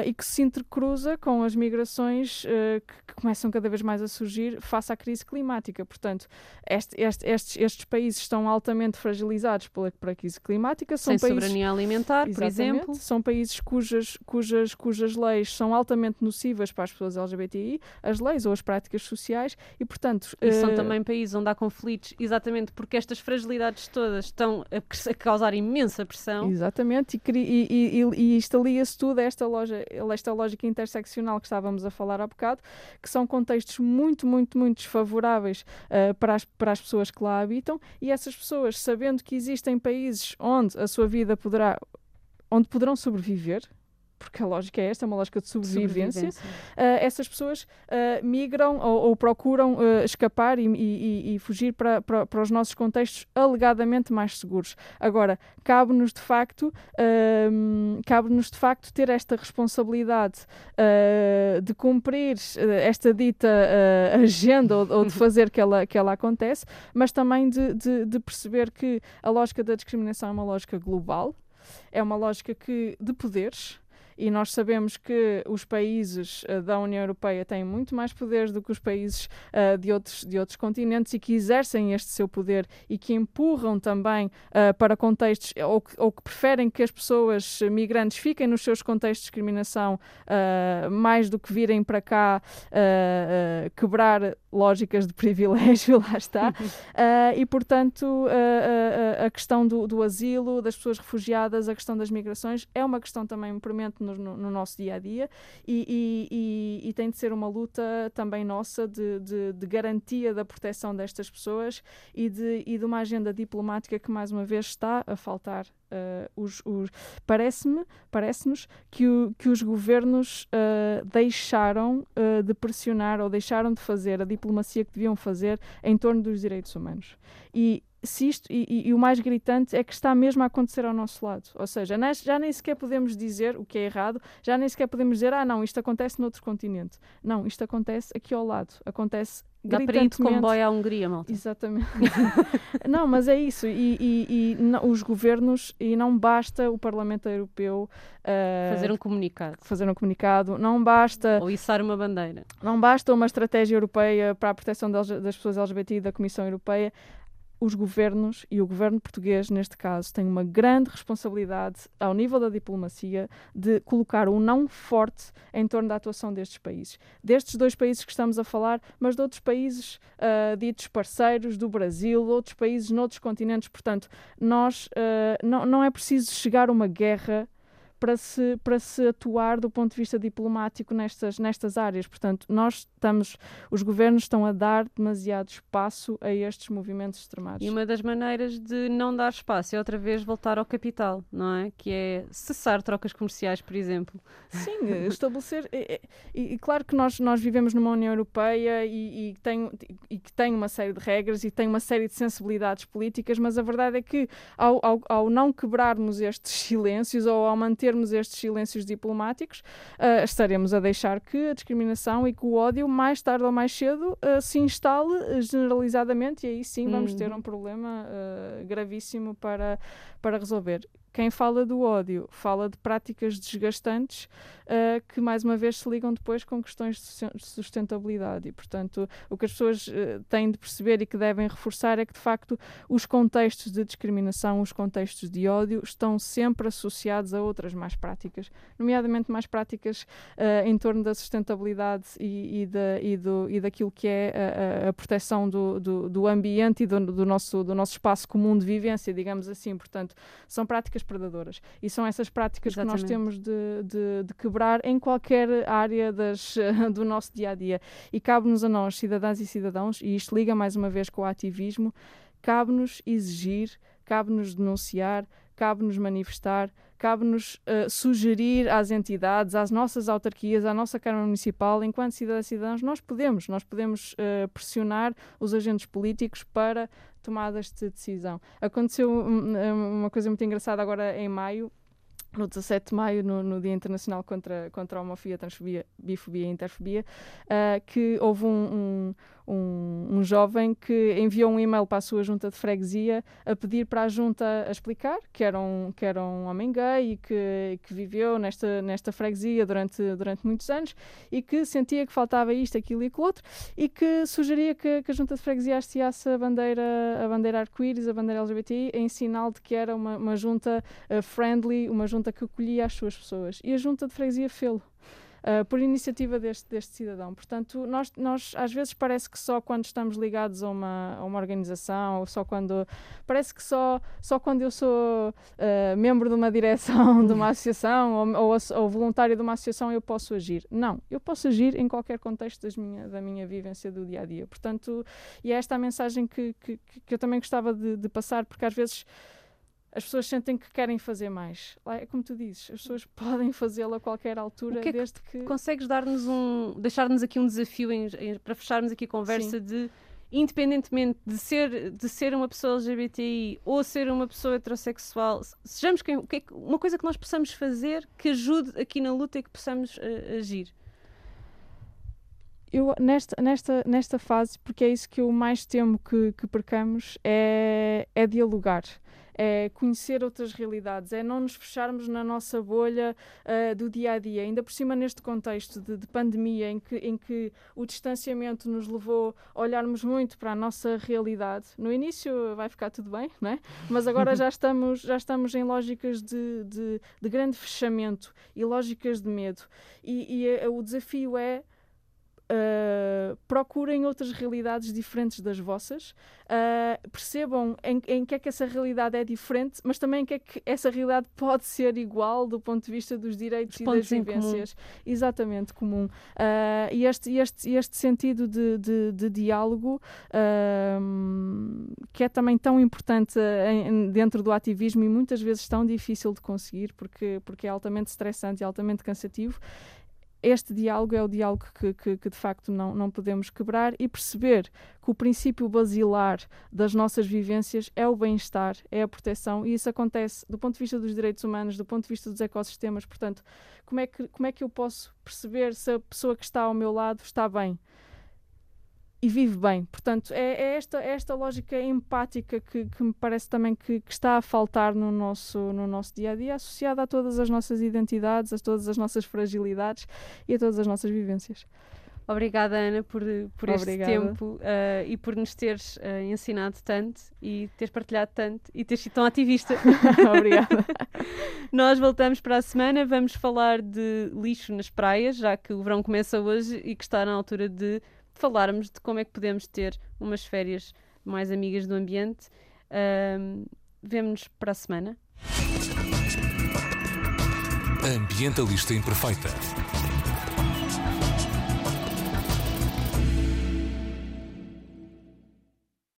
e que se entrecruza com as migrações uh, que, que começam cada vez mais a surgir face à crise climática. Portanto, este, este, estes, estes países estão altamente fragilizados pela, pela crise climática. São sem países, soberania alimentar, por exemplo. São países países cujas, cujas, cujas leis são altamente nocivas para as pessoas L G B T I, as leis ou as práticas sociais, e portanto... E são uh... também países onde há conflitos, exatamente porque estas fragilidades todas estão a causar imensa pressão. Exatamente, e, e, e, e estalia-se tudo a esta, loja, esta lógica interseccional que estávamos a falar há bocado, que são contextos muito, muito, muito desfavoráveis uh, para, as, para as pessoas que lá habitam, e essas pessoas, sabendo que existem países onde a sua vida poderá... onde poderão sobreviver, porque a lógica é esta, é uma lógica de sobrevivência, sobrevivência. Uh, essas pessoas uh, migram ou, ou procuram uh, escapar e, e, e fugir para, para, para os nossos contextos alegadamente mais seguros. Agora, cabe-nos de facto, uh, cabe-nos de facto ter esta responsabilidade uh, de cumprir esta dita uh, agenda ou, ou de fazer que ela, que ela acontece, mas também de, de, de perceber que a lógica da discriminação é uma lógica global, é uma lógica que, de poderes, e nós sabemos que os países uh, da União Europeia têm muito mais poderes do que os países uh, de, outros, de outros continentes, e que exercem este seu poder e que empurram também uh, para contextos, ou que, ou que preferem que as pessoas migrantes fiquem nos seus contextos de discriminação uh, mais do que virem para cá uh, uh, quebrar lógicas de privilégio, lá está. uh, e, portanto, uh, uh, a questão do, do asilo, das pessoas refugiadas, a questão das migrações, é uma questão também premente no, no nosso dia-a-dia, e, e, e, e tem de ser uma luta também nossa de, de, de garantia da proteção destas pessoas e de, e de uma agenda diplomática que, mais uma vez, está a faltar. Uh, os, os, parece-me, parece-nos que, o, que os governos uh, deixaram uh, de pressionar ou deixaram de fazer a diplomacia que deviam fazer em torno dos direitos humanos. E Se isto, e, e o mais gritante é que está mesmo a acontecer ao nosso lado, ou seja, já nem sequer podemos dizer o que é errado, já nem sequer podemos dizer, ah não, isto acontece noutro continente, não, isto acontece aqui ao lado, acontece gritantemente. Dá para ir de comboio à Hungria, malta. Exatamente. Não, mas é isso, e, e, e não, os governos, e não basta o Parlamento Europeu uh, fazer um comunicado, fazer um comunicado, não basta, ou içar uma bandeira, não basta uma estratégia europeia para a proteção das, das pessoas L G B T I da Comissão Europeia. Os governos, e o governo português neste caso, têm uma grande responsabilidade ao nível da diplomacia de colocar um não forte em torno da atuação destes países. Destes dois países que estamos a falar, mas de outros países uh, ditos parceiros, do Brasil, outros países noutros continentes. Portanto, nós, uh, não, não é preciso chegar a uma guerra para se, para se atuar do ponto de vista diplomático nestas, nestas áreas. Portanto, nós estamos, os governos estão a dar demasiado espaço a estes movimentos extremados. E uma das maneiras de não dar espaço é outra vez voltar ao capital, não é? Que é cessar trocas comerciais, por exemplo. Sim, estabelecer... e, e, e claro que nós, nós vivemos numa União Europeia e, e, tem, e que tem uma série de regras e tem uma série de sensibilidades políticas, mas a verdade é que ao, ao, ao não quebrarmos estes silêncios ou ao mantermos estes silêncios diplomáticos, uh, estaremos a deixar que a discriminação e que o ódio, mais tarde ou mais cedo, uh, se instale generalizadamente, e aí sim vamos ter um problema uh, gravíssimo para, para resolver. Quem fala do ódio fala de práticas desgastantes uh, que, mais uma vez, se ligam depois com questões de sustentabilidade. E, portanto, o que as pessoas uh, têm de perceber e que devem reforçar é que, de facto, os contextos de discriminação, os contextos de ódio, estão sempre associados a outras más práticas, nomeadamente más práticas uh, em torno da sustentabilidade e, e, da, e, do, e daquilo que é a, a proteção do, do, do ambiente e do, do, nosso, do nosso espaço comum de vivência, digamos assim. Portanto, são práticas predadoras. E são essas práticas, exatamente, que nós temos de, de, de quebrar em qualquer área das, do nosso dia-a-dia. E cabe-nos a nós, cidadãs e cidadãos, e isto liga mais uma vez com o ativismo, cabe-nos exigir, cabe-nos denunciar, cabe-nos manifestar, cabe-nos uh, sugerir às entidades, às nossas autarquias, à nossa Câmara Municipal, enquanto cidadãs e cidadãos, nós podemos, nós podemos uh, pressionar os agentes políticos para tomadas de decisão. Aconteceu um, uma coisa muito engraçada agora em maio, no dezassete de maio, no, no Dia Internacional contra, contra a Homofobia, Transfobia, Bifobia e Interfobia, uh, que houve um, um, um, um jovem que enviou um e-mail para a sua junta de freguesia a pedir para a junta a explicar que era um, que era um homem gay e que, que viveu nesta, nesta freguesia durante, durante muitos anos e que sentia que faltava isto, aquilo e aquilo outro, e que sugeria que, que a junta de freguesia hasteasse a bandeira, a bandeira arco-íris, a bandeira L G B T I, em sinal de que era uma, uma junta uh, friendly, uma junta que acolhia as suas pessoas, e a junta de freguesia fê-lo, uh, por iniciativa deste, deste cidadão. Portanto, nós, nós às vezes parece que só quando estamos ligados a uma, a uma organização, ou só quando, parece que só, só quando eu sou uh, membro de uma direção de uma associação ou, ou, ou voluntário de uma associação eu posso agir. Não, eu posso agir em qualquer contexto das minha, da minha vivência do dia-a-dia. Portanto, e é esta a mensagem que, que, que eu também gostava de, de passar, porque às vezes as pessoas sentem que querem fazer mais. É como tu dizes, as pessoas podem fazê-lo a qualquer altura, que é desde que... que... Consegues dar-nos um, deixar-nos aqui um desafio em, em, para fecharmos aqui a conversa, sim, de, independentemente de ser, de ser uma pessoa L G B T I ou ser uma pessoa heterossexual, sejamos quem, que é uma coisa que nós possamos fazer que ajude aqui na luta e que possamos uh, agir? Eu, nesta, nesta, nesta fase, porque é isso que eu mais temo que, que percamos, é, é dialogar. É conhecer outras realidades, é não nos fecharmos na nossa bolha uh, do dia-a-dia, ainda por cima neste contexto de, de pandemia em que, em que o distanciamento nos levou a olharmos muito para a nossa realidade. No início vai ficar tudo bem, não é? Mas agora já estamos, já estamos em lógicas de, de, de grande fechamento e lógicas de medo. E, e a, o desafio é... Uh, procurem outras realidades diferentes das vossas, uh, percebam em, em que é que essa realidade é diferente, mas também em que é que essa realidade pode ser igual do ponto de vista dos direitos Os e das vivências. Comum. Exatamente, comum. Uh, e este, este, este sentido de, de, de diálogo uh, que é também tão importante em, dentro do ativismo e muitas vezes tão difícil de conseguir porque, porque é altamente estressante e altamente cansativo. Este diálogo é o diálogo que, que, que de facto não, não podemos quebrar, e perceber que o princípio basilar das nossas vivências é o bem-estar, é a proteção, e isso acontece do ponto de vista dos direitos humanos, do ponto de vista dos ecossistemas. Portanto, como é que, como é que eu posso perceber se a pessoa que está ao meu lado está bem e vive bem? Portanto, é, é, esta, é esta lógica empática que, que me parece também que, que está a faltar no nosso, no nosso dia-a-dia, associada a todas as nossas identidades, a todas as nossas fragilidades e a todas as nossas vivências. Obrigada, Ana, por, por este tempo uh, e por nos teres uh, ensinado tanto e teres partilhado tanto e teres sido tão ativista. Obrigada. Nós voltamos para a semana, vamos falar de lixo nas praias, já que o verão começa hoje e que está na altura de falarmos de como é que podemos ter umas férias mais amigas do ambiente. Um, vemo-nos para a semana. Ambientalista Imperfeita.